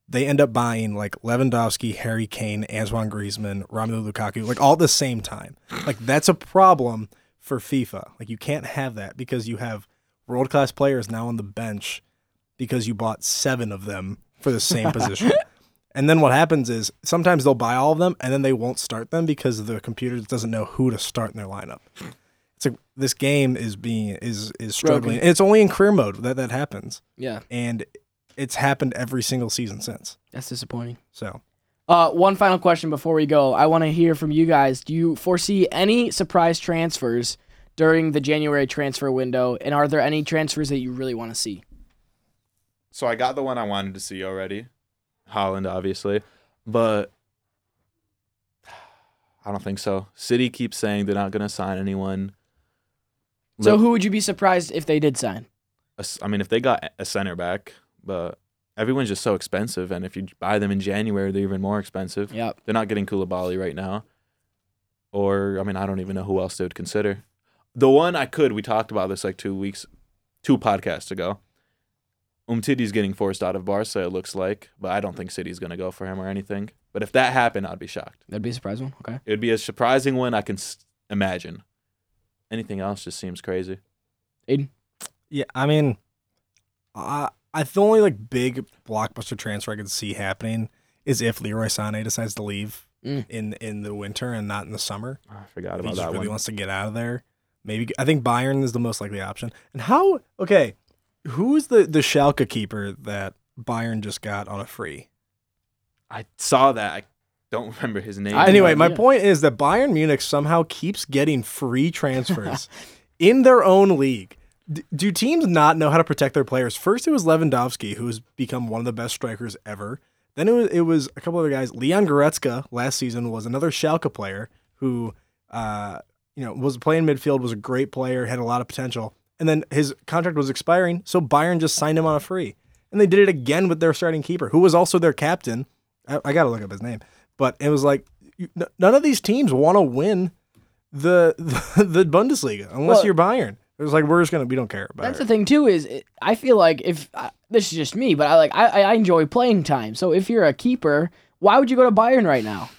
They end up buying like Lewandowski, Harry Kane, Antoine Griezmann, Romelu Lukaku, like all at the same time. Like that's a problem for FIFA. Like you can't have that because you have world class players now on the bench because you bought 7 of them for the same position. And then what happens is sometimes they'll buy all of them and then they won't start them because the computer doesn't know who to start in their lineup. It's like this game is struggling. And it's only in career mode that happens. Yeah. And it's happened every single season since. That's disappointing. So, one final question before we go. I want to hear from you guys. Do you foresee any surprise transfers during the January transfer window? And are there any transfers that you really want to see? So I got the one I wanted to see already. Haaland, obviously, but I don't think so. City keeps saying they're not going to sign anyone. So who would you be surprised if they did sign? I mean, if they got a center back, but everyone's just so expensive, and if you buy them in January, they're even more expensive. Yep. They're not getting Koulibaly right now. Or, I mean, I don't even know who else they would consider. The one we talked about this like 2 podcasts ago. Umtiti's getting forced out of Barca, it looks like, but I don't think City's going to go for him or anything. But if that happened, I'd be shocked. That'd be a surprising one? Okay. It would be a surprising one I can imagine. Anything else just seems crazy. Aiden? Yeah, I mean, the only like big blockbuster transfer I could see happening is if Leroy Sané decides to leave in the winter and not in the summer. Oh, I forgot about that one. He really wants to get out of there. Maybe I think Bayern is the most likely option. And how? Okay. Who is the Schalke keeper that Bayern just got on a free? I saw that. I don't remember his name. Anyway, my point is that Bayern Munich somehow keeps getting free transfers in their own league. Do teams not know how to protect their players? First, it was Lewandowski, who has become one of the best strikers ever. Then it was a couple other guys. Leon Goretzka last season was another Schalke player who was playing midfield, was a great player, had a lot of potential. And then his contract was expiring, so Bayern just signed him on a free. And they did it again with their starting keeper, who was also their captain. I got to look up his name. But it was like, none of these teams want to win the Bundesliga unless you're Bayern. It was like, we don't care about it. That's the thing, too, is I feel like this is just me, but I enjoy playing time. So if you're a keeper, why would you go to Bayern right now?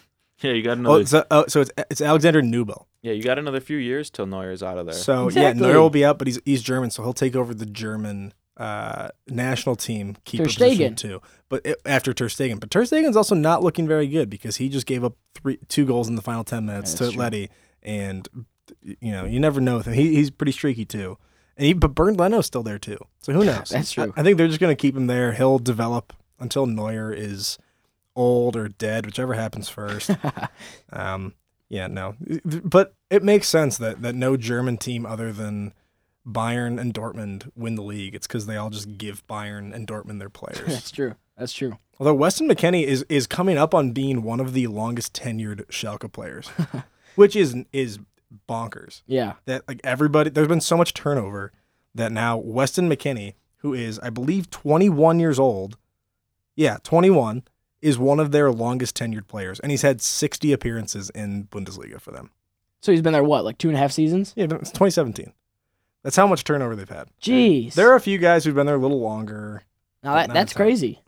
Yeah, you got another. So it's Alexander Nübel. Yeah, you got another few years till Neuer's out of there. So exactly. Yeah, Neuer will be out, but he's German, so he'll take over the German national team keeper position too. But after Ter Stegen, but Ter Stegen's also not looking very good because he just gave up 2 goals in the final 10 minutes to Atleti, and you never know with him. He's pretty streaky too, but Bernd Leno's still there too. So who knows? That's true. I think they're just gonna keep him there. He'll develop until Neuer is old or dead, whichever happens first. Yeah, no. But it makes sense that no German team other than Bayern and Dortmund win the league. It's because they all just give Bayern and Dortmund their players. That's true. Although Weston McKennie is coming up on being one of the longest tenured Schalke players, which is bonkers. Yeah. That like everybody, there's been so much turnover that now Weston McKennie, who is, I believe, 21 years old. Yeah, 21. Is one of their longest tenured players, and he's had 60 appearances in Bundesliga for them. So he's been there, what, like 2.5 seasons? Yeah, it's 2017. That's how much turnover they've had. Jeez. There are a few guys who've been there a little longer. Now that's crazy.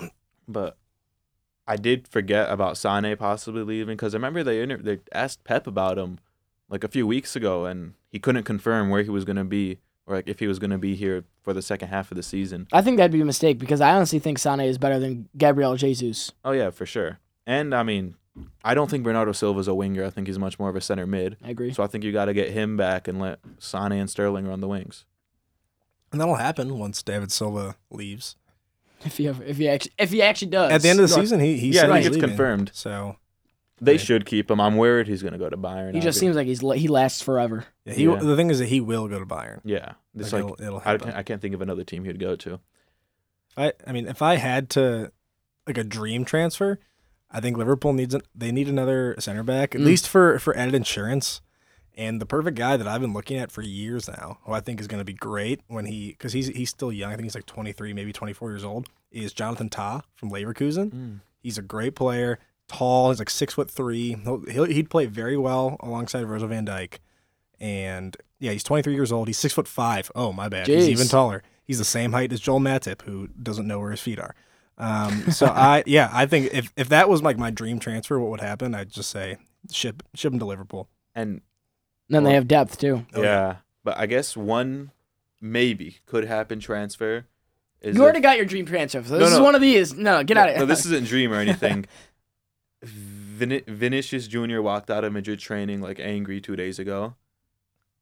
But I did forget about Sané possibly leaving, because I remember they asked Pep about him like a few weeks ago, and he couldn't confirm where he was going to be, or like if he was going to be here for the second half of the season. I think that'd be a mistake, because I honestly think Sané is better than Gabriel Jesus. Oh, yeah, for sure. And, I mean, I don't think Bernardo Silva's a winger. I think he's much more of a center mid. I agree. So I think you got to get him back and let Sané and Sterling run the wings. And that'll happen once David Silva leaves. If he actually does. At the end of the season, he's leaving. Confirmed. So they should keep him. I'm worried he's going to go to Bayern. He just seems like he lasts forever. Yeah, the thing is that he will go to Bayern. Yeah, it's like it'll happen. I can't think of another team he'd go to. If I had to, like, a dream transfer, I think Liverpool needs another center back, at least for added insurance. And the perfect guy that I've been looking at for years now, who I think is going to be great because he's still young. I think he's like 23, maybe 24 years old. Is Jonathan Tah from Leverkusen? He's a great player, tall. He's like 6'3". He'd play very well alongside Virgil van Dijk. And yeah, he's 23 years old. He's 6'5". Oh, my bad. Jeez. He's even taller. He's the same height as Joel Matip, who doesn't know where his feet are. I think if that was like my dream transfer, what would happen? I'd just say ship him to Liverpool. And then they have depth, too. Yeah. Okay. But I guess one maybe could happen transfer. You already got your dream transfer. So this is one of these. No, get out of here. No, this isn't dream or anything. Vinicius Jr. walked out of Madrid training, like, angry 2 days ago.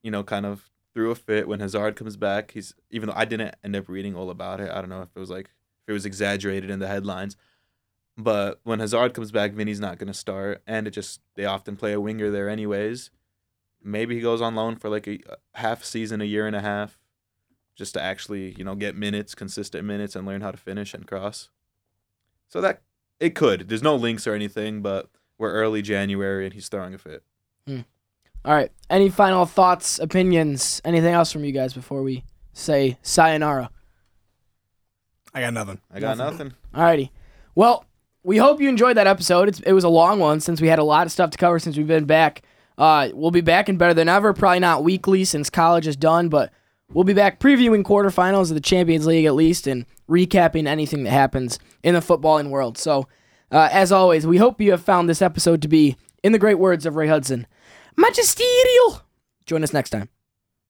You know, kind of threw a fit when Hazard comes back. Even though I didn't end up reading all about it. I don't know if it was exaggerated in the headlines. But when Hazard comes back, Vinny's not going to start. And they often play a winger there anyways. Maybe he goes on loan for like a half season, a year and a half, just to actually, get minutes, consistent minutes, and learn how to finish and cross. So that it could. There's no links or anything, but we're early January and he's throwing a fit. All right. Any final thoughts, opinions, anything else from you guys before we say sayonara? I got nothing. All righty. Well, we hope you enjoyed that episode. It was a long one since we had a lot of stuff to cover since we've been back. We'll be back and better than ever. Probably not weekly since college is done, but we'll be back previewing quarterfinals of the Champions League at least and recapping anything that happens in the footballing world. So, as always, we hope you have found this episode to be, in the great words of Ray Hudson, magisterial. Join us next time.